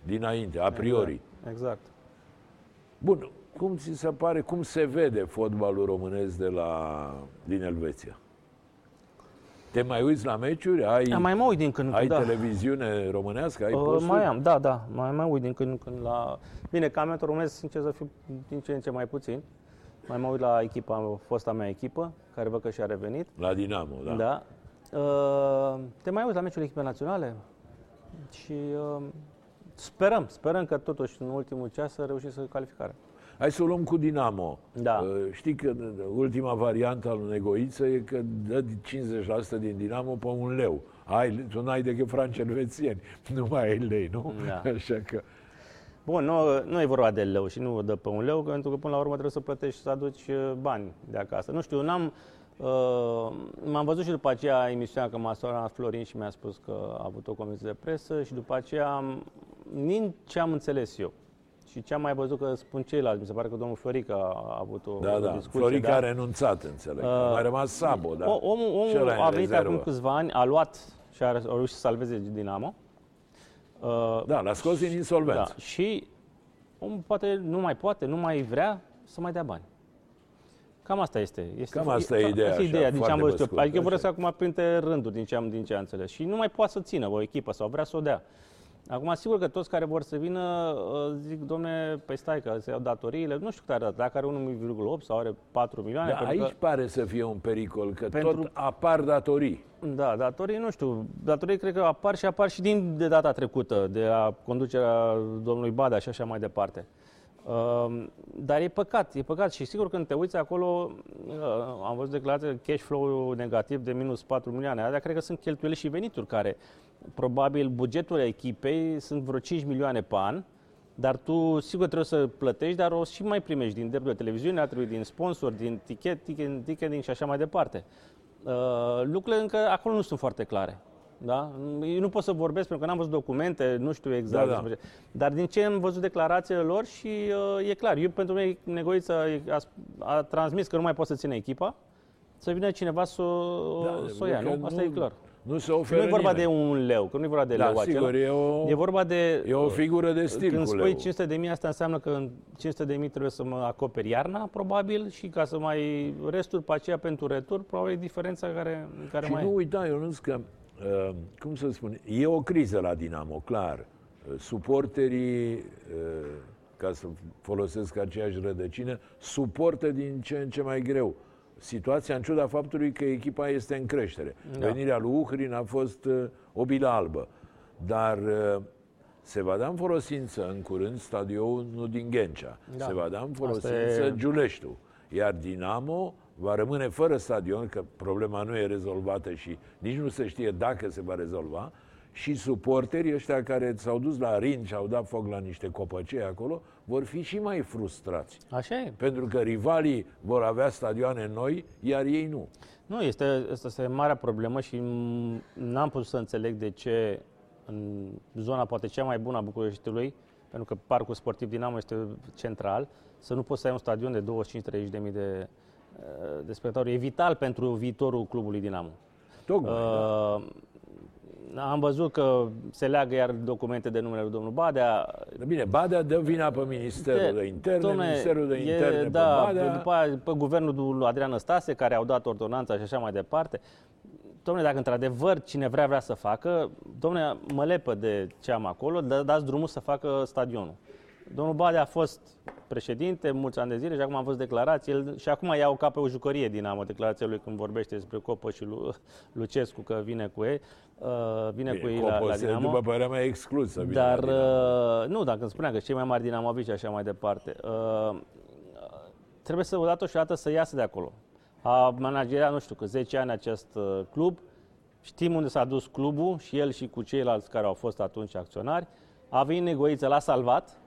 dinainte, a priori. Exact. exact. Bun, cum ți se pare, cum se vede fotbalul românesc de la, din Elveția? Te mai uiți la meciuri? Ai, mai mă uit din când ai da. televiziune românească? Ai uh, mai am, da, da. Mai, mai uit din când când la... Bine, campionatul românesc, sincer să fiu, din ce în ce mai puțin. Mai mă uit la echipa, fosta mea echipă, care văd că și-a revenit. La Dinamo, da. da. Uh, te mai uiți la meciurile echipei naționale și uh, sperăm, sperăm că totuși în ultimul ceas să reușim să calificare. Hai să o luăm cu Dinamo. Da. Uh, știi că ultima variantă al lui Negoiță e că dă cincizeci la sută din Dinamo pe un leu. Ai, tu n-ai decât franci elvețieni, nu mai ai lei, nu? Da. Așa că... Bun, nu, nu e vorba de leu și nu dă pe un leu, pentru că până la urmă trebuie să plătești, să aduci bani de acasă. Nu știu, n-am... Uh, m-am văzut și după aceea emisiunea, că m-a sunat Florin și mi-a spus că a avut o conferință de presă și după aceea, din ce am înțeles eu și ce am mai văzut că spun ceilalți, mi se pare că domnul Florica a avut o da, da. discuție. Florica da. a renunțat, înțeleg. Uh, a mai rămas Sabo, da. Omul, omul a venit acum câțiva ani, a luat și a reușit să salveze Dinamo. Uh, da, l-a scos din insolvență. Da, și omul poate, nu mai poate, nu mai vrea să mai dea bani. Cam asta este. este cam asta e, e ideea. Asta e ideea din ce am văzut eu. Adică vorbesc acum printre rânduri din ce am, din ce am înțeles. Și nu mai poate să țină o echipă sau vrea să o dea. Acum, sigur că toți care vor să vină, zic, domne, păi stai că se iau datoriile, nu știu cât are dat, dacă are unu virgulă opt sau are patru milioane. Da, aici că... pare să fie un pericol, că pentru... tot apar datorii. Da, datorii, nu știu, datorii cred că apar și apar și din de data trecută, de la conducerea domnului Badea și așa mai departe. Uh, dar e păcat, e păcat și sigur când te uiți acolo, uh, am văzut declarația cash flow negativ de minus patru milioane, dar cred că sunt cheltuieli și venituri care, probabil, bugetul echipei sunt vreo cinci milioane pe an, dar tu sigur trebuie să plătești, dar o și mai primești din dreptul de televiziune, trebuie din sponsor, din ticket, ticketing, ticketing și așa mai departe. Uh, lucrurile încă acolo nu sunt foarte clare. Da? Eu nu pot să vorbesc pentru că n-am văzut documente, nu știu exact, da, da. Dar din ce am văzut declarațiile lor și uh, e clar, eu pentru mine Negoiță a, a transmis că nu mai poate să țină echipa, să vină cineva să o ia, nu? Asta nu, e clar. Nu se oferă. Nu e vorba nimeni. de un leu, că nu e vorba de da, leu sigur, acela. E, o, e vorba de e o figură de stil. Când spui cinci sute de mii, asta înseamnă că în cinci sute de mii trebuie să mă acoper iarna, probabil, și ca să mai restul pe aceea pentru retur, probabil e diferența care, care și mai. Și nu uita, Ionuț, că Uh, cum să spun, e o criză la Dinamo, clar. Uh, suporterii, uh, ca să folosesc aceeași rădăcină, suportă din ce în ce mai greu situația, în ciuda faptului că echipa este în creștere. Da. Venirea lui Uhrin a fost uh, o bilă albă. Dar uh, se va da în folosință în curând stadionul din Ghencea. Da. Se va da în folosință e... Giuleștiul. Iar Dinamo va rămâne fără stadion, că problema nu e rezolvată și nici nu se știe dacă se va rezolva, și suporterii ăștia care s-au dus la Rin și au dat foc la niște copăcei acolo, vor fi și mai frustrați. Așa e. Pentru că rivalii vor avea stadioane noi, iar ei nu. Nu, este, este, este marea problemă și n-am putut să înțeleg de ce în zona poate cea mai bună a Bucureștiului, pentru că parcul sportiv Dinamo este central, să nu poți să ai un stadion de douăzeci și cinci treizeci de mii de... de spectatori. E vital pentru viitorul clubului Dinamo. Tocmai, uh, da. Am văzut că se leagă iar documente de numele lui domnul Badea. Bine, Badea dă vina pe Ministerul de, de Interne, domne, Ministerul de Interne e, pe da, Badea. După aia, pe guvernul lui Adrian Năstase, care au dat ordonanța și așa mai departe. Dom'le, dacă într-adevăr cine vrea vrea să facă, dom'le, mă lepă de ce am acolo, dă, dați drumul să facă stadionul. Domnul Badea a fost președinte mulți ani de zile și acum am văzut declarații. El, și acum iau ca pe o jucărie Dinamo declarația lui când vorbește despre Copă și Lu, Lucescu, că vine cu ei. Uh, vine Bine, cu ei la, la Dinamo. După părerea mea, exclus să vină. Dar, uh, nu, dacă îmi spunea că cei mai mari dinamovici și așa mai departe. Uh, trebuie să, odată și odată, să iasă de acolo. A managerat, nu știu, că zece ani acest uh, club. Știm unde s-a dus clubul și el și cu ceilalți care au fost atunci acționari. A venit Negoiță, l-a salvat.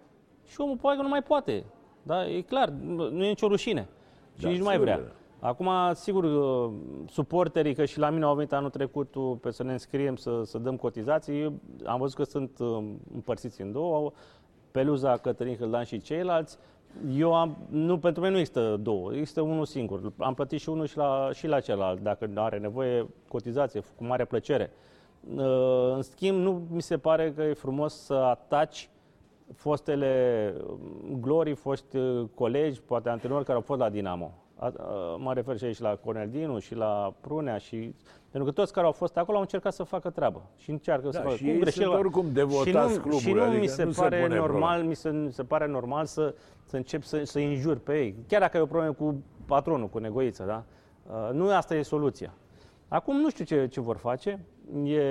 Și omul poate că nu mai poate. Da? E clar, nu e nicio rușine. Și da, nici nu mai vrea. Acum, sigur, suporterii, că și la mine au venit anul trecut pe să ne înscriem, să, să dăm cotizații, am văzut că sunt împărțiți în două, Peluza, Cătălin Hâldan și ceilalți. Eu am, nu, pentru mine nu există două, există unul singur. Am plătit și unul și la, și la celălalt, dacă are nevoie cotizație, cu mare plăcere. În schimb, nu mi se pare că e frumos să ataci fostele glorii, foști colegi, poate antrenori care au fost la Dinamo. Mă refer și aici la Cornel Dinu și la Prunea și... Pentru că toți care au fost acolo au încercat să facă treabă. Și încearcă da, să facă. Și ei sunt oricum devotați clubului. Și nu, clubul, și nu adică mi se nu pare se normal, mi se, mi se pare normal să, să încep să, să injuri pe ei. Chiar dacă e o problemă cu patronul, cu Negoiță, da? Nu asta e soluția. Acum nu știu ce, ce vor face. E,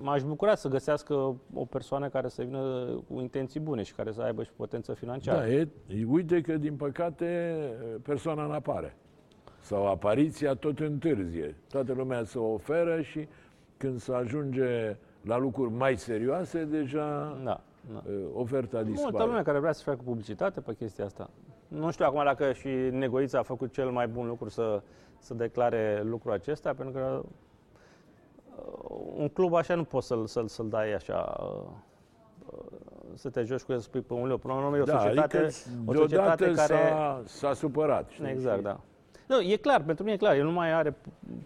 m-aș bucura să găsească o persoană care să vină cu intenții bune și care să aibă și potență financiară. Da, e, uite că, din păcate, persoana nu apare. Sau apariția tot întârzie. Toată lumea se oferă și când se ajunge la lucruri mai serioase, deja da, da. oferta dispare. Multă lume care vrea să facă publicitate pe chestia asta. Nu știu acum dacă și Negoiță a făcut cel mai bun lucru să, să declare lucrul acesta, pentru că un club așa nu poți să-l, să-l, să-l dai așa, să te joci cu el, să spui pe un leu. Până la urmă, e o societate, da, adică o societate care... s-a, s-a supărat. Știi? Exact, da. Nu, e clar, pentru mine e clar. El nu mai are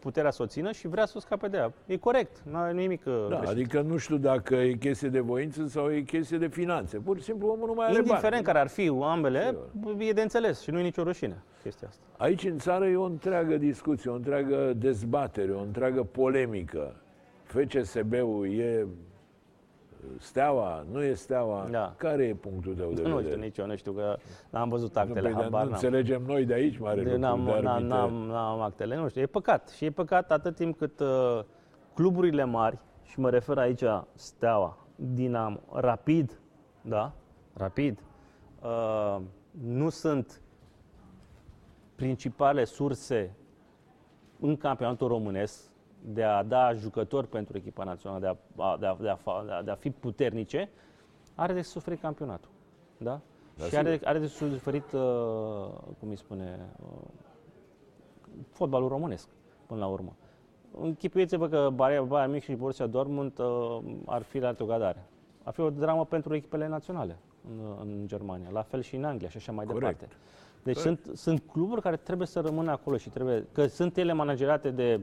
puterea să o țină și vrea să o scape de ea. E corect, nu are nimic da, adică nu știu dacă e chestie de voință sau e chestie de finanțe. Pur și simplu omul nu mai are bani. Indiferent care ar fi ambele, sigur, e de înțeles și nu e nicio rușine chestia asta. Aici în țară e o întreagă discuție, o întreagă dezbatere, o întreagă polemică. F C S B-ul e... Steaua, nu e Steaua, da. Care e punctul tău de vedere? Nu știu nici eu, nu știu că n-am văzut actele. Nu, habar, nu înțelegem noi de aici mare lucru. N-am actele, nu știu, e păcat. Și e păcat atât timp cât uh, cluburile mari, și mă refer aici Steaua, Dinamo, Rapid, da, Rapid, uh, nu sunt principale surse în campionatul românesc de a da jucători pentru echipa națională, de a, de a, de a, de a fi puternice, are de suferit campionatul. Da? Da, și are, are de suferit, uh, cum îi spune, uh, fotbalul românesc, până la urmă. Închipuieți-vă că Bayern München și Borussia Dortmund uh, ar fi la altă gadare. Ar fi o dramă pentru echipele naționale în, în Germania, la fel și în Anglia și așa mai Corect. departe. Deci sunt, sunt cluburi care trebuie să rămână acolo și trebuie, că sunt ele managerate de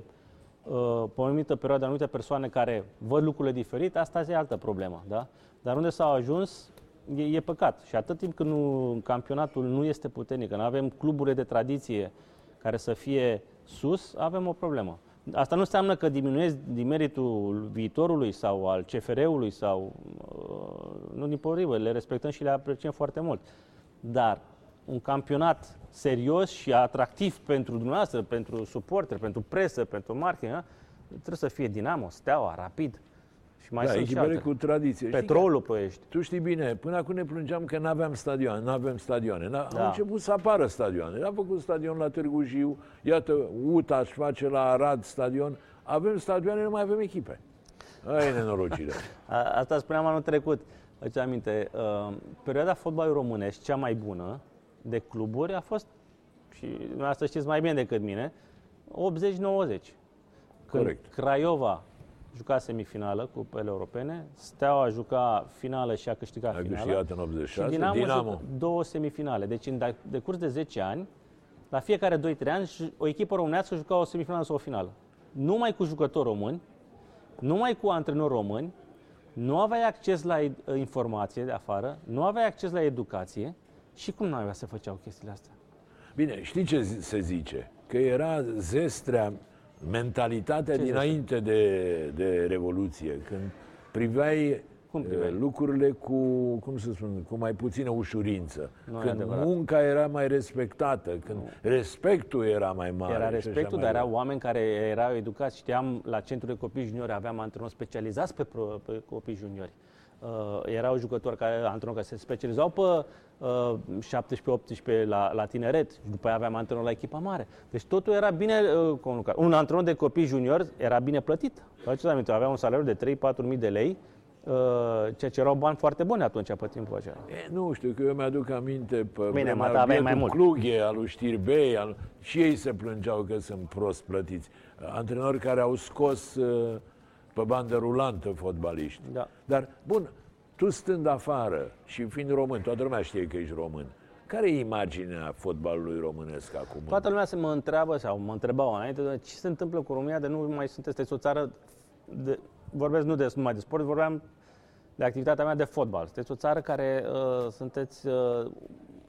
pe o anumită perioadă, anumite persoane care văd lucrurile diferit, asta e altă problemă, da? Dar unde s-au ajuns, e, e păcat. Și atât timp când nu, campionatul nu este puternic, nu avem cluburile de tradiție care să fie sus, avem o problemă. Asta nu înseamnă că diminuezi din meritul viitorului sau al C F R-ului sau... Nu, dimpotrivă, le respectăm și le apreciem foarte mult. Dar un campionat serios și atractiv pentru dumneavoastră, pentru suporteri, pentru presă, pentru marketing, da? Trebuie să fie Dinamo, Steaua, Rapid și mai da, sunt și altele. Cu tradiție. Petrolul Ploiești. Tu știi bine, până acum ne plângeam că n-aveam stadioane, n-avem stadioane. Da. Au început să apară stadioane. Am făcut stadion la Târgu Jiu, iată, U T A își face la Arad stadion. Avem stadioane, nu mai avem echipe. Aia e nenorocirea. Asta spuneam anul trecut. Îți aminte, uh, perioada fotbalului românesc, cea mai bună, de cluburi a fost, și dumneavoastră știți mai bine decât mine, optzeci-nouăzeci. Corect. Craiova juca semifinală cu cupele europene, Steaua juca finală și a câștigat a finala. A câștigat în optzeci și șase. Și Dinamo, Dinamo. două semifinale. Deci în decurs de zece ani, la fiecare doi-trei ani, o echipă românească juca o semifinală sau o finală. Numai cu jucători români, numai cu antrenori români, nu aveai acces la informație de afară, nu aveai acces la educație. Și cum n-avea să făceau chestiile astea? Bine, știi ce se zice? Că era zestrea, mentalitatea ce dinainte de, de Revoluție, când priveai, cum priveai lucrurile cu, cum să spun, cu mai puțină ușurință. Nu, când munca era mai respectată, când nu. respectul era mai mare. Era respectul, dar erau oameni care erau educați. Știam, la centrul de copii juniori aveam antrenori specializați pe, pro, pe copii juniori. Uh, erau jucători care, antrenori care se specializau pe uh, șaptesprezece-optsprezece la, la tineret. După aia aveam antrenor la echipa mare. Deci totul era bine uh, comunicat. Un antrenor de copii juniori era bine plătit. Aminte, avea un salariu de trei-patru mii de lei, uh, ceea ce erau bani foarte buni atunci, pe timpul acela. E, nu știu, că eu mi-aduc aminte pe bine, mă, mai mult. Clughe, al lui Știrbei, al... și ei se plângeau că sunt prost plătiți. Antrenori care au scos... Uh, pe bandă rulantă fotbaliști. Da. Dar, bun, tu stând afară și fiind român, toată lumea știe că ești român. Care e imaginea fotbalului românesc acum? Toată lumea se mă întreabă, sau mă întrebau înainte, ce se întâmplă cu România de nu mai sunteți o țară de... Vorbesc nu de, numai de sport, vorbeam de activitatea mea de fotbal. Sunteți o țară care uh, sunteți uh,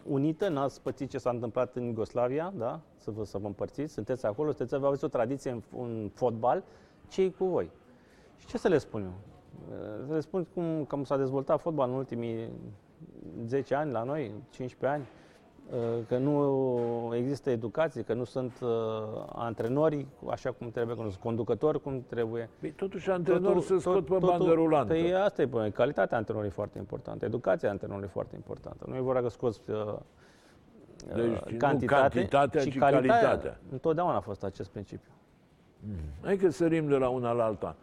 unită, n-ați pățit ce s-a întâmplat în Iugoslavia, da? Să vă, să vă împărțiți, sunteți acolo, sunteți, aveți o tradiție în, în fotbal, ce cu voi? Și ce să le spun eu? Să le spun cum, cum s-a dezvoltat fotbal în ultimii zece ani la noi, cincisprezece ani, că nu există educație, că nu sunt antrenori așa cum trebuie, că nu sunt conducători cum trebuie. Bine, totuși antrenori se scot pe bandă rulantă. Asta e bine. Calitatea antrenorului e foarte importantă, educația antrenorului e foarte importantă. Nu e vorba că scoți deci, cantitate, cantitatea, ci, ci calitatea. calitatea. Întotdeauna a fost acest principiu. Mm. Hai că sărim de la una la alta.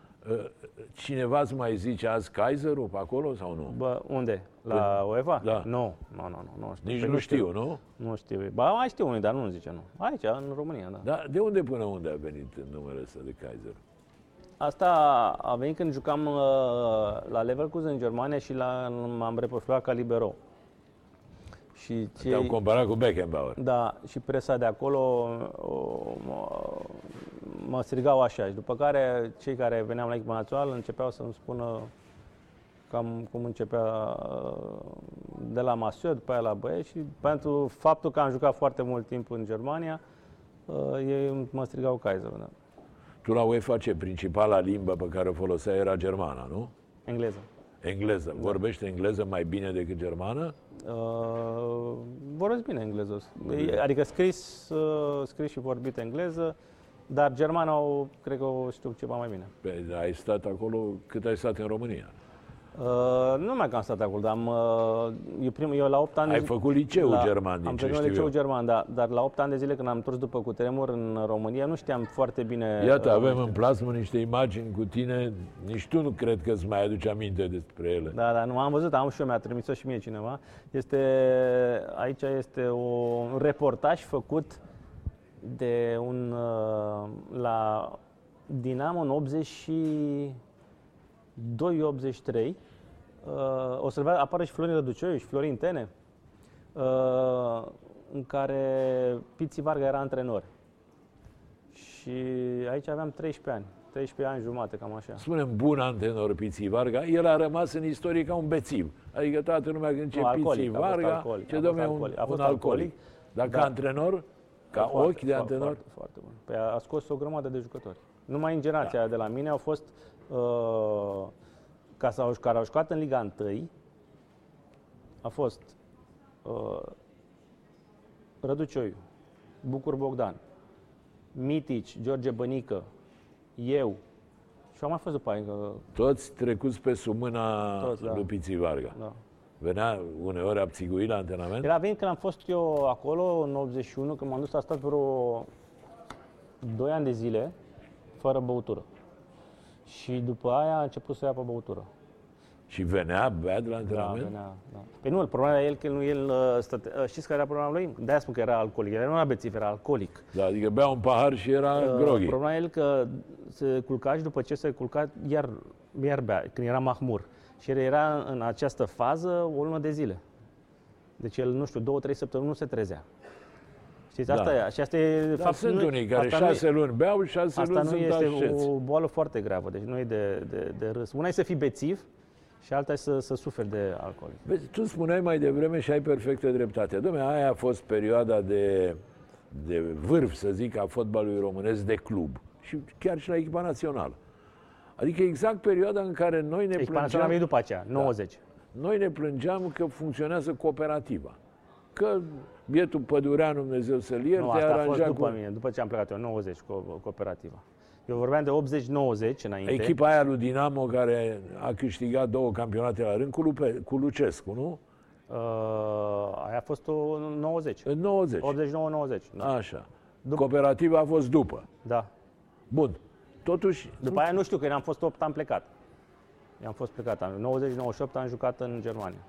Cineva îți mai zice azi Kaiserul pe acolo sau nu? Bă, unde? La UEFA? Da. Nu, nu, nu, nu știu. Nici nu știu, nu? Nu știu. Ba, mai știu unii, dar nu zice nu. Aici, în România, da. Dar de unde până unde a venit numele ăsta de Kaiser? Asta a venit când jucam uh, la Leverkusen în Germania și la, m-am reprofilat ca libero. Și te-au comparat cu Beckenbauer. Da, și presa de acolo mă strigau așa. Și după care cei care veneam la echipa națională începeau să-mi spună cam cum începea de la Masio, după aia la băieți. Și pentru faptul că am jucat foarte mult timp în Germania, ei mă strigau Kaiser. Da. Tu la UEFA ce? Principala limbă pe care o foloseai era germana, nu? Engleză. Engleză. Vorbești engleză mai bine decât germană? Uh, vorbesc bine engleză. Adică scris, uh, scris și vorbit engleză, dar germana o, cred că o știu ceva mai bine. Pe, ai stat acolo? Cât ai stat în România? Uh, nu mai că am stat acolo, dar am, uh, eu, prim, eu la opt ani... Ai făcut liceul la, german, din am ce știu liceul eu. german, da, dar la opt ani de zile când am întors după cutremur în România, nu știam foarte bine... Iată, avem niște... în plasmă niște imagini cu tine, nici tu nu cred că îți mai aduci aminte despre ele. Da, da, nu, am văzut, am și eu, mi-a trimis-o și mie cineva. Este, aici este un reportaj făcut de un... la Dinamo în optzeci și doi optzeci și trei. Uh, o să vedea, apare și Florin Răducioiu și Florin Tene, uh, în care Pizzi Varga era antrenor. Și aici aveam treisprezece ani, treisprezece ani jumate, cam așa. Spune-mi, bun antrenor Pizzi Varga, el a rămas în istorie ca un bețiv. Adică toată lumea când ce Pizzi Varga, ce domne, un, un alcoolic. alcoolic. Dar da. ca antrenor, ca foarte, ochi de foarte, antrenor? Foarte, foarte bun. Păi a scos o grămadă de jucători. Numai în generația da. de la mine au fost... Uh, ca s-au, care au jucat în Liga unu, a fost uh, Răducioiu, Bucur Bogdan, Mitici, George Bănică, eu și am mai fost după aia. Că... Toți trecuți pe sub mâna Toți, lui da. Pizzi Varga. Da. Venea uneori abțiguit la antrenament? Era venit când am fost eu acolo, în optzeci și unu, când m-am dus, a stat vreo doi ani de zile, fără băutură. Și după aia a început să ia pe băutură. Și venea, bea de la antrenament? Da, venea, da. Păi nu, problema era el că nu el stăte... Știți care era problema lui? De-aia spun că era alcoolic. El nu era bețiv, era alcoolic. Da, adică bea un pahar și era uh, groghi. Problema era el că se culca și după ce se culca, iar, iar bea, când era mahmur. Și el era în această fază o lună de zile. Deci el, nu știu, două, trei săptămâni nu se trezea. Știți, asta da. e. Și asta e Dar fapt, sunt nu, unii care șase luni beau, șase luni sunt așeți. Asta nu este o boală foarte gravă, deci nu e de, de, de râs. Una e să fii bețiv și alta e să, să suferi de alcool. Vezi, tu spuneai mai devreme și ai perfectă dreptate. Dom'le, aia a fost perioada de, de vârf, să zic, a fotbalului românesc de club. Și chiar și la echipa națională. Adică exact perioada în care noi ne echipa plângeam... Echipa națională e după aceea, nouăzeci. Da. Noi ne plângeam că funcționează cooperativa. Că... Bietul Pădureanu, Dumnezeu să-l ierte, nu, asta a fost după cu... mine, după ce am plecat eu, nouăzeci, cu cooperativa. Eu vorbeam de optzeci nouăzeci înainte. Echipa aia lui Dinamo, care a câștigat două campionate la rând, cu, Lupe, cu Lucescu, nu? Uh, aia a fost o nouăzeci. În nouăzeci. optzeci nouă nouăzeci. Da. Așa. Dup- cooperativa a fost după. Da. Bun. Totuși... După aia nu știu, că n-am fost opt, am plecat. I-am fost plecat. nouăzeci nouăzeci și opt am jucat în Germania.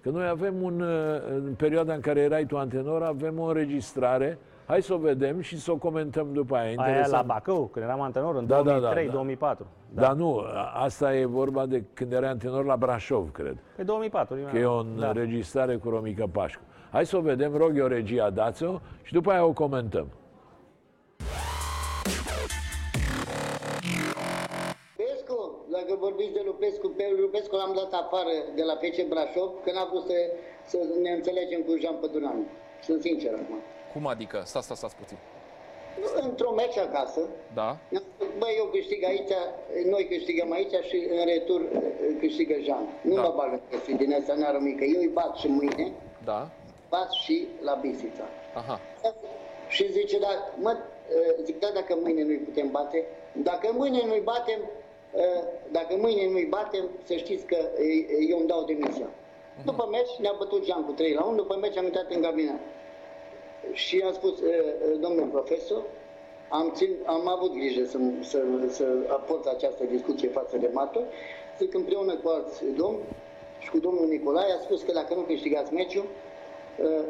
Că noi avem un, în perioada în care erai tu antrenor, avem o înregistrare. Hai să o vedem și să o comentăm după aia. Aia la Bacău, când eram antrenor, în da, două mii trei două mii patru. Da, da, da. Dar nu, asta e vorba de când erai antrenor la Brașov, cred. Pe două mii patru. Că e o înregistrare da. cu Romica Pașcu. Hai să o vedem, rog eu regia, dați-o și după aia o comentăm. Dacă vorbiți de Lupescu, pe Lupescu l-am dat afară de la F C Brașov, că n-a vrut să, să ne înțelegem cu Jean Pădureanu. Sunt sincer acum. Cum adică? Stați, stați, stați puțin. Într-un meci acasă. Da. Băi, eu câștig aici, noi câștigăm aici și în retur câștigă Jean. Nu da. mă bagă din asta, n-ară mică. Eu îi bat și mâine, da. bat și la Bisița. Aha. Și zice, da, mă, zic, da, dacă mâine nu-i putem bate, dacă mâine nu-i batem, dacă mâine nu-i batem, să știți că eu îmi dau demisia. Uh-huh. După meci ne-a bătut Jean cu trei la unu, după meci am intrat în cabinet. Și am spus, domnul profesor, am, țin, am avut grijă să, să, să aport această discuție față de martori, zic împreună cu alți domni și cu domnul Nicolae, a spus că dacă nu câștigați meciul,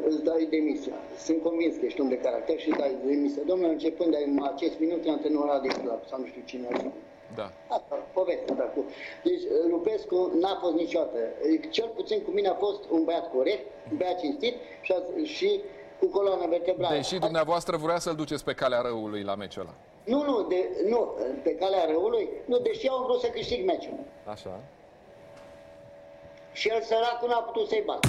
îți dai demisia. Sunt convins că ești om de caracter și îți dai demisia. Domnule, începând de acest minut, antrenorul a declarat, sau nu știu cine a zis. Da. Asta, povestea de acum. Deci, Lupescu n-a fost niciodată. Cel puțin cu mine a fost un băiat corect, un băiat cinstit și, a, și cu coloană vertebrală. Deși dumneavoastră vrea să-l duceți pe calea răului la meciul ăla. Nu, nu, de, nu, pe calea răului, nu, deși eu am vrut să câștig meciul. Așa. Și el, săracul, n-a putut să-i bată.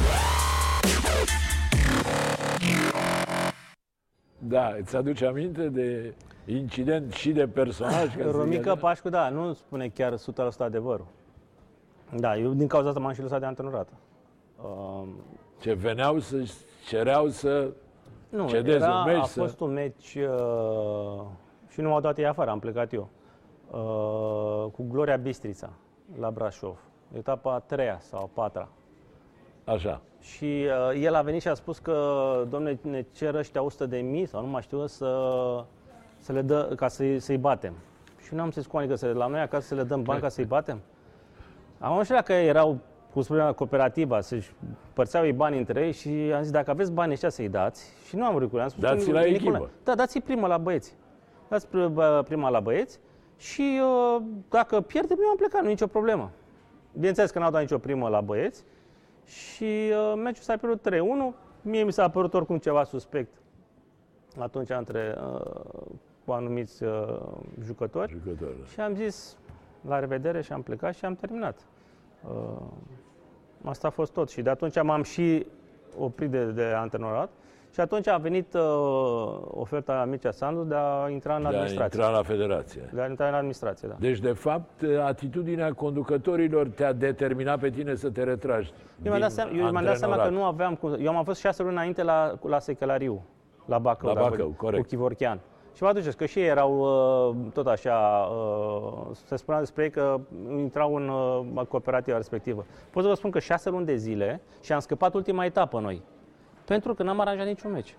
Da, îți aduce aminte de incident și de personaj? Romica Pașcu, da, nu spune chiar o sută la sută adevărul. Da, eu din cauza asta m-am și lăsat de antenorată. Um... Ce veneau să cereau să nu, cedeze era, un meci? A să... fost un meci uh, și nu m-au dat ei afară, am plecat eu. Uh, cu Gloria Bistrița, la Brașov. Etapa a treia sau a patra. Așa. Și uh, el a venit și a spus că, domne, ne cer ăștia o sută de mii sau nu mai știu să, să le dă, ca să-i să batem. Și nu am să-i scoane că să le, la noi acasă să le dăm bani ca să-i batem. Am înșelat că erau cu spunea cooperativa, să-și părțeau ei bani între ei și am zis, dacă aveți bani ăștia să-i dați. Și nu am recurat, am spus, dați-i la echipă. Da, dați-i prima la băieți. Dați prima la băieți și uh, dacă pierdem, eu am plecat, nu nicio problemă. Bineînțeles că n-au dat nicio primă la băieți. Și uh, meciul s-a pierdut trei unu. Mie mi s-a părut oricum ceva suspect atunci între uh, anumiți uh, jucători. Jucători. Și am zis la revedere și am plecat și am terminat. Uh, asta a fost tot. Și de atunci m-am și oprit de, de antenorat. Și atunci a venit uh, oferta la Mircea Sandu de a intra în de administrație. De a intra la federație. De a intra în administrație, da. Deci, de fapt, atitudinea conducătorilor te-a determinat pe tine să te retragi. Eu mi-am dat seama, eu mi-am dat seama că nu aveam cum... Eu am fost șase luni înainte la, la Sechelariu, la Bacău, la Bacău, Bacău corect. Cu Chivorchean. Și vă aduceți că și ei erau uh, tot așa, uh, se spunea despre ei că intrau în uh, cooperativa respectivă. Pot să vă spun că șase luni de zile și am scăpat ultima etapă noi. Pentru că n-am aranjat niciun meci.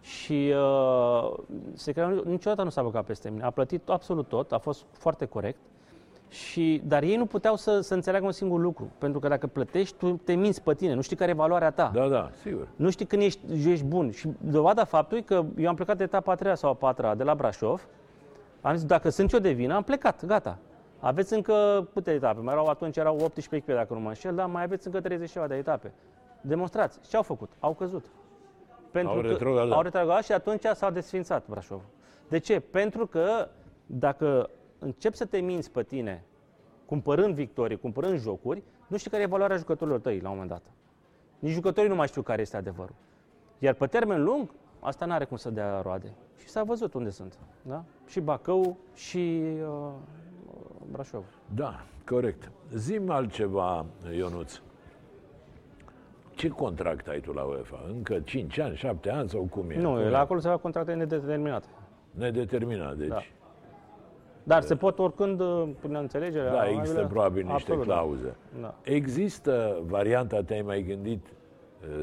Și uh, secretarul niciodată nu s-a băgat peste mine. A plătit absolut tot, a fost foarte corect. Și, dar ei nu puteau să, să înțeleagă un singur lucru. Pentru că dacă plătești, tu te minți pe tine. Nu știi care e valoarea ta. Da, da, sigur. Nu știi când ești, ești bun. Și dovada faptului că eu am plecat de etapa a treia sau a patra de la Brașov. Am zis, dacă sunt eu de vină, am plecat, gata. Aveți încă câte etape? Mai erau, atunci erau optsprezece echipe, dacă nu mă înșel, dar mai aveți încă treizeci de etape. Demonstrați. Ce au făcut? Au căzut. Pentru au retrogradat. Au retrogradat și atunci s-a desfințat Brașov. De ce? Pentru că dacă începi să te minți pe tine, cumpărând victorii, cumpărând jocuri, nu știi care e valoarea jucătorilor tăi la un moment dat. Nici jucătorii nu mai știu care este adevărul. Iar pe termen lung, asta n-are cum să dea roade. Și s-a văzut unde sunt. Da? Și Bacău și uh, Brașov. Da, corect. Zi-mi altceva, Ionuț. Ce contract ai tu la UEFA? Încă cinci ani, șapte ani sau cum e? Nu, cum la acolo se fac contracte nedeterminate. Nedeterminate, deci. Da. Dar de... se pot oricând, până înțelegerea. Da, există avea... probabil niște absolut, clauze. Da. Există varianta, te-ai mai gândit,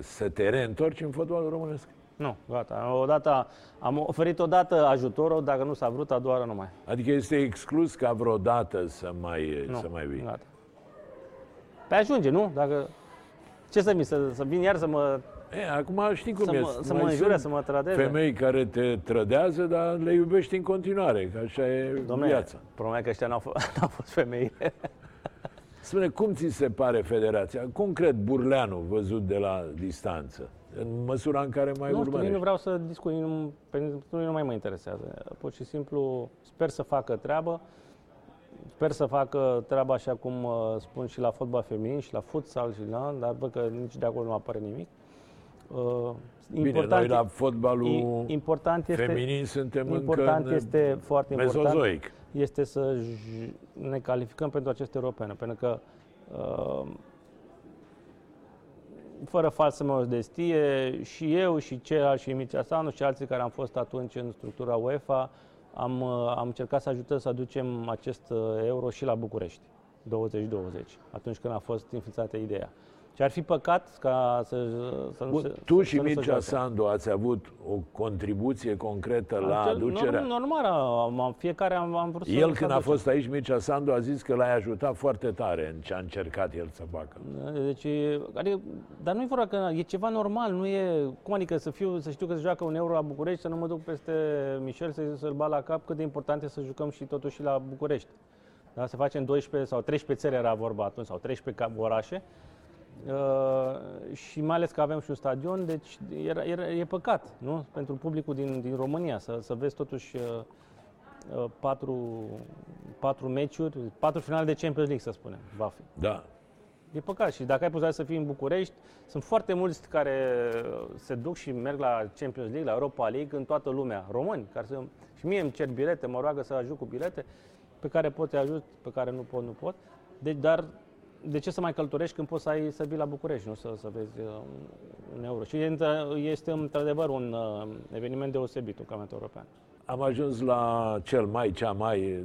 să te reîntorci în fotbalul românesc? Nu, gata. Odată, am oferit odată ajutorul, dacă nu s-a vrut, a doua oară nu mai. Adică este exclus ca vreodată să mai, nu, să mai vii? Gata. Pe ajunge, nu? Dacă... Ce să mi să, să vin iar să mă... E, acum știi cum să e. Mă, să mă înjure, să mă trădeze. Femei care te trădează, dar le iubești în continuare, că așa e. Dom'le, viața. Dom'le, că ăștia n-au, f- n-au fost femei. Spune, cum ți se pare federația? Cum cred Burleanu văzut de la distanță? În măsura în care mai nu, urmărești? Nu, nu vreau să discut, nu, pentru că nu mai mă interesează. Pur și simplu sper să facă treabă. Sper să facă treaba așa cum uh, spun și la fotbal feminin, și la futsal, și la, dar văd că nici de acolo nu apare nimic. Uh, Bine, important, noi la fotbalul important este, feminin suntem important încă este, foarte mezozoic. Important este să ne calificăm pentru aceste europene, pentru că uh, fără falsă modestie, și eu, și ceilalți, și Mircea Sandu, și alții care am fost atunci în structura UEFA, Am, am încercat să ajutăm să aducem acest euro și la București, douăzeci douăzeci, atunci când a fost înființată ideea. Și ar fi păcat ca să, să nu Bun, se Tu să, și să Mircea Sandu ați avut o contribuție concretă am la cel, aducerea? Normal, am, fiecare am, am vrut să El când a fost aici, Mircea Sandu a zis că l-ai ajutat foarte tare în ce a încercat el să facă. Deci, adică, dar nu-i vorba că e ceva normal, nu e... Cum adică să, fiu, să știu că se joacă un euro la București, să nu mă duc peste Michel să-l bat la cap cât de important e să jucăm și totuși la București. da? Se face în doisprezece sau treisprezece țări, era vorba atunci, sau treisprezece orașe. Uh, și mai ales că avem și un stadion, deci era, era, e păcat, nu? Pentru publicul din, din România să, să vezi totuși uh, patru, patru meciuri, patru finale de Champions League, să spunem, va fi. Da. E păcat și dacă ai putut să fii în București, sunt foarte mulți care se duc și merg la Champions League, la Europa League, în toată lumea, români, care se, și mie îmi cer bilete, mă roagă să ajut cu bilete, pe care pot să ajut, pe care nu pot, nu pot. Deci, dar de ce să mai călătorești când poți să, ai, să vii la București, nu să, să vezi uh, un euro? Și este într-adevăr un uh, eveniment deosebit, un campionat european. Am ajuns la cel mai, cea mai,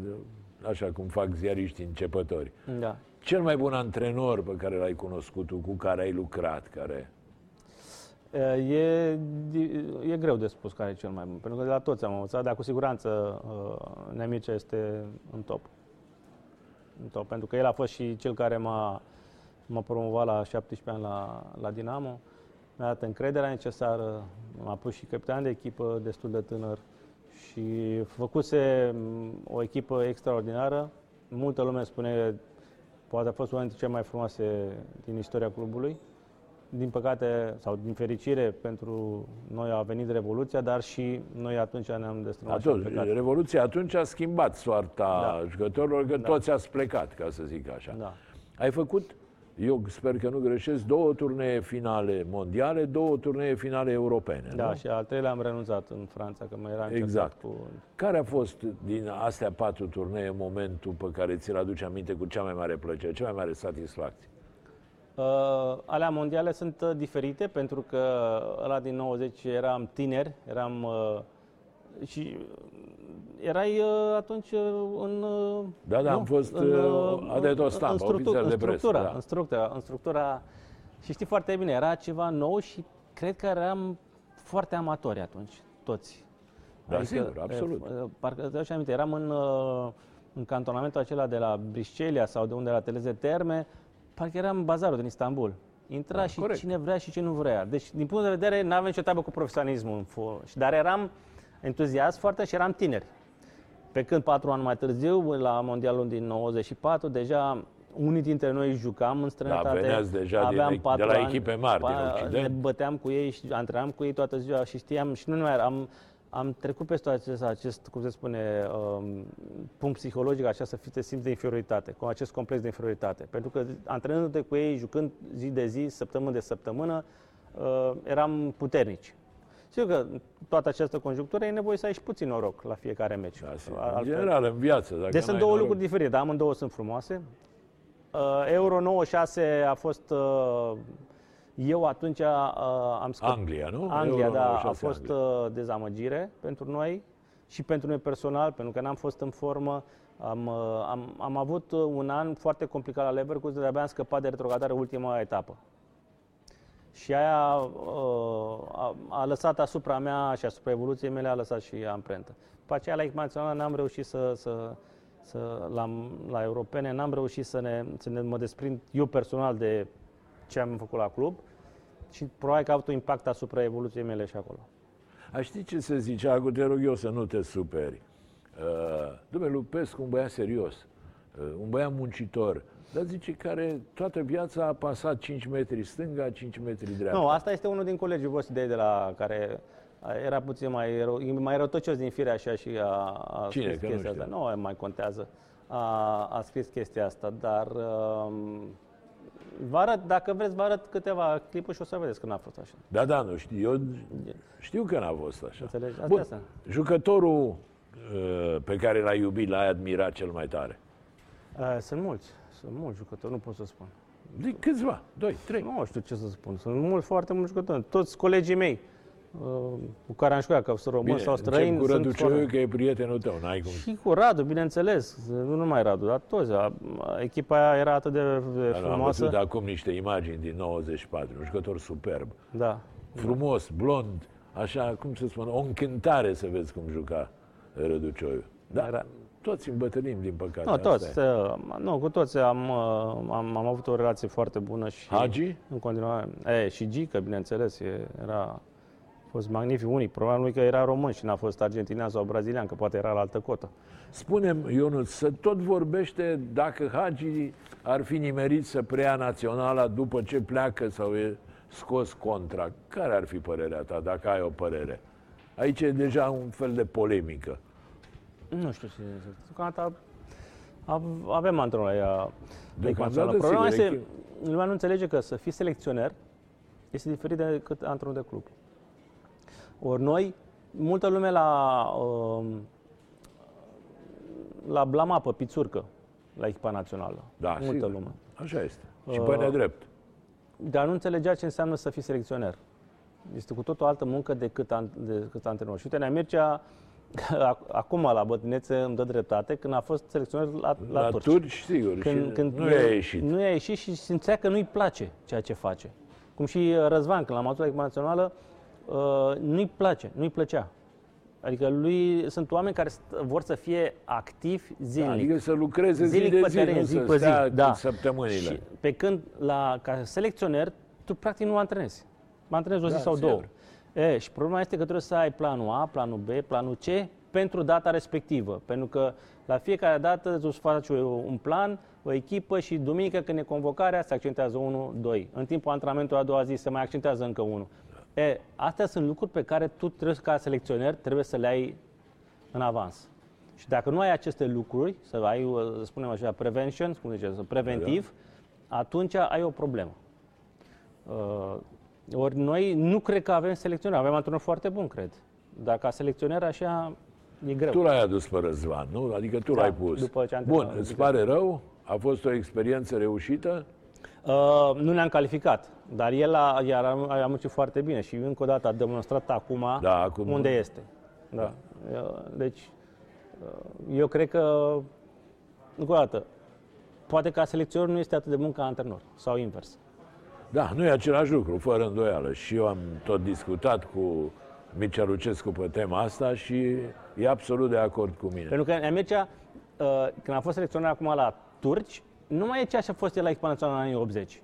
așa cum fac ziariștii începători. Da. Cel mai bun antrenor pe care l-ai cunoscut tu, cu care ai lucrat, care... E, e greu de spus care e cel mai bun, pentru că de la toți am învățat, dar cu siguranță uh, Nea Mircea este în top. Pentru că el a fost și cel care m-a, m-a promovat la șaptesprezece ani la, la Dinamo. Mi-a dat încrederea necesară, m-a pus și capitan de echipă destul de tânăr și făcuse o echipă extraordinară. Multă lume spune, poate a fost una dintre cele mai frumoase din istoria clubului. Din păcate, sau din fericire, pentru noi a venit Revoluția, dar și noi atunci ne-am destrămat. Revoluția atunci a schimbat soarta da. jucătorilor, că da. toți ați plecat, ca să zic așa. Da. Ai făcut, eu sper că nu greșesc, două turnee finale mondiale, două turnee finale europene. Da, nu? Și al treilea am renunțat în Franța, că mai era exact. Cu... Care a fost din astea patru turnee momentul pe care ți-l aduce aminte cu cea mai mare plăcere, cea mai mare satisfacție? Uh, alea mondiale sunt uh, diferite, pentru că ăla din nouăzeci eram tineri, eram uh, și erai uh, atunci uh, în... Uh, da, da, nu? Am fost uh, uh, adetostam, în, structu- ofițer de presă. Structura, da. În structura, în structura, și știi foarte bine, era ceva nou și cred că eram foarte amatori atunci, toți. Da, adică, sigur, absolut. Eh, parcă te-aș aminte, eram în, uh, în cantonamentul acela de la Briscelia sau de unde la Teleze Terme. Parcă eram bazarul din Istanbul. Intra da, și corect. Cine vrea și cine nu vrea. Deci, din punct de vedere, n-avem nicio treabă cu profesionalismul. Dar eram entuziast foarte și eram tineri. Pe când patru ani mai târziu, la mondialul din nouăzeci și patru, deja unii dintre noi jucam în străinătate. Da, veneați deja aveam din, patru de la echipe mari ani, din Occident. Ne băteam cu ei și antrenam cu ei toată ziua și știam și nu numai am, am trecut peste acest, acest, cum se spune, um, punct psihologic, așa să te simți de inferioritate, cu acest complex de inferioritate. Pentru că antrenându-te cu ei, jucând zi de zi, săptămână de săptămână, uh, eram puternici. Sigur că toată această conjunctură e nevoie să ai și puțin noroc la fiecare meci. Da, în general, în viață. Dacă deci sunt două noroc. lucruri diferite, dar amândouă sunt frumoase. Uh, Euro nouăzeci și șase a fost... Uh, Eu atunci uh, am scăpat. Anglia, nu? Anglia, Euro, da, a fost uh, dezamăgire pentru noi și pentru noi personal, pentru că n-am fost în formă. Am, uh, am, am avut un an foarte complicat la Leverkusen, de-abia am scăpat de retrogradare ultima etapă. Și aia uh, a, a lăsat asupra mea și asupra evoluției mele, a lăsat și amprentă. După aceea, la echipa națională n-am reușit să... să să la, la europene n-am reușit să ne, să ne mă desprind eu personal de ce am făcut la club. Și probabil că a avut un impact asupra evoluției mele și acolo. A ști ce se zice? Acu, te rog eu să nu te superi. Uh, Dom'le, Lupescu, un băiat serios, uh, un băiat muncitor, dar zice care toată viața a pasat cinci metri stânga, cinci metri dreapta. Nu, asta este unul din colegii voștri de, de la care era puțin mai, rău, mai rătocios din firea așa și a, a Cine, scris chestia nu asta. Nu mai contează. A, a scris chestia asta, dar... Uh, Vă arăt, dacă vreți, vă arăt câteva clipuri și o să vedeți că n-a fost așa. Da, da, nu știu. Eu știu că n-a fost așa. Înțelegi? Bun, asta. Jucătorul uh, pe care l-ai iubit, l-ai admirat cel mai tare? Uh, sunt mulți. Sunt mulți jucători, nu pot să spun. De câțiva? Doi, trei? Nu știu ce să spun. Sunt mulți, foarte mulți jucători. Toți colegii mei uh, cu care am jucat, că sunt români sau străini. Bine, cu Răducioiu, că e prietenul tău, n-ai cum. Și cu Radu, bineînțeles. Nu numai Radu, dar toți. Echipa aia era atât de dar frumoasă. Am văzut acum niște imagini din nouăzeci și patru, un jucător superb. Da. Frumos, blond, așa, cum se spune, o încântare să vezi cum juca Răducioiu. Da, era... toți îmbătrânim, din păcate. Nu, toți. Nu, cu toți am, am, am avut o relație foarte bună. Și Hagi? În continuare. E, și Gică, bineînțeles, era... A fost magnific. Unii, probabil nu că era român și n-a fost argentinian sau brazilian, că poate era la altă cotă. Spune-mi, Ionuț, să tot vorbește dacă Hagi ar fi nimerit să preia naționala după ce pleacă sau e scos contract. Care ar fi părerea ta, dacă ai o părere? Aici e deja un fel de polemică. Nu știu ce exact. Avem antrenor la ea. Problema este, lumea nu înțelege că să fii selecționer este diferit decât antrenor de club. Ori noi, multă lume la, la blama pe pițurcă la echipa națională. Da, multă sigur. Lume. Așa este. Și pe nedrept. Dar nu înțelegea ce înseamnă să fii selecționer. Este cu tot o altă muncă decât, decât antrenor. Și uite, Nea Mircea, acum la bătrânețe îmi dă dreptate, când a fost selecționer la, la, la Turci. Turci, sigur. Când, când nu i-a ieșit. Nu i-a ieșit și simțea că nu-i place ceea ce face. Cum și Razvan, când l-am adus la echipa națională, Uh, nu-i place, nu-i plăcea. Adică lui sunt oameni care vor să fie activi zilnic. Da, adică să lucreze zilnic zi de zi, teren, zi, nu să stea zi, da. Săptămânile. Și pe când, la, ca selecționer, tu practic nu antrenezi. Antrenezi o zi da, sau sigur. Două. E, și problema este că trebuie să ai planul A, planul B, planul C pentru data respectivă. Pentru că la fiecare dată îți faci un plan, o echipă și duminică când e convocarea se accentează unu, doi. În timpul antrenamentului a doua zi se mai accentează încă unul. E, astea sunt lucruri pe care tu, trebuie, ca selecționer, trebuie să le ai în avans. Și dacă nu ai aceste lucruri, să ai, să spunem așa, prevention, cum zice, preventiv, atunci ai o problemă. Uh, ori noi nu cred că avem selecționer. Avem antrenor foarte bun, cred. Dar ca selecționer, așa, e greu. Tu l-ai adus pe Răzvan, nu? Adică tu da, l-ai pus. După ce bun, adică... îți pare rău? A fost o experiență reușită? Uh, nu ne-am calificat, dar el a, iar a, a muncit foarte bine și încă o dată a demonstrat acum, da, acum unde este. Da. Da. Deci, eu cred că, încă o dată, poate ca selecționer nu este atât de bun ca antrenor, sau invers. Da, nu e același lucru, fără îndoială. Și eu am tot discutat cu Mircea Lucescu pe tema asta și e absolut de acord cu mine. Pentru că Mircea, când a fost selecționer acum la Turci, nu mai e ceea ce a fost el la echipa națională în anii optzeci.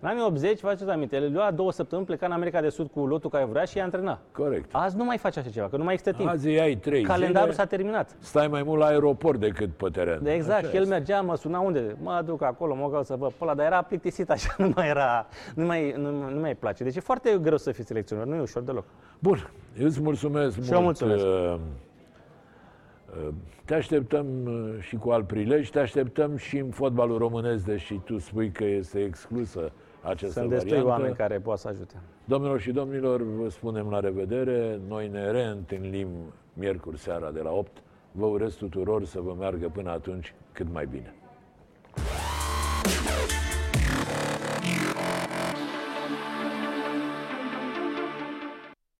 În anii optzeci, faceți aminte, el lua două săptămâni, pleca în America de Sud cu lotul care vrea și i-a antrenat. Corect. Azi nu mai faci așa ceva, că nu mai există timp. Azi ai trei calendarul zile, s-a terminat. Stai mai mult la aeroport decât pe teren. De exact, așa el este. Mergea, mă suna unde, mă duc acolo, mă găl să văd pe ăla, dar era plictisit așa, nu mai era, nu mai, nu, nu mai place. Deci e foarte greu să fii selecționer, nu e ușor deloc. Bun, eu îți mulțumesc și mult. Eu mulțumesc. Uh, Te așteptăm și cu alt prilej, te așteptăm și în fotbalul românesc, deși tu spui că este exclusă această variantă. Sunt destui oameni care pot să ajute. Domnilor și domnilor, vă spunem la revedere. Noi ne reîntâlnim miercuri seara de la opt. Vă urez tuturor să vă meargă până atunci cât mai bine.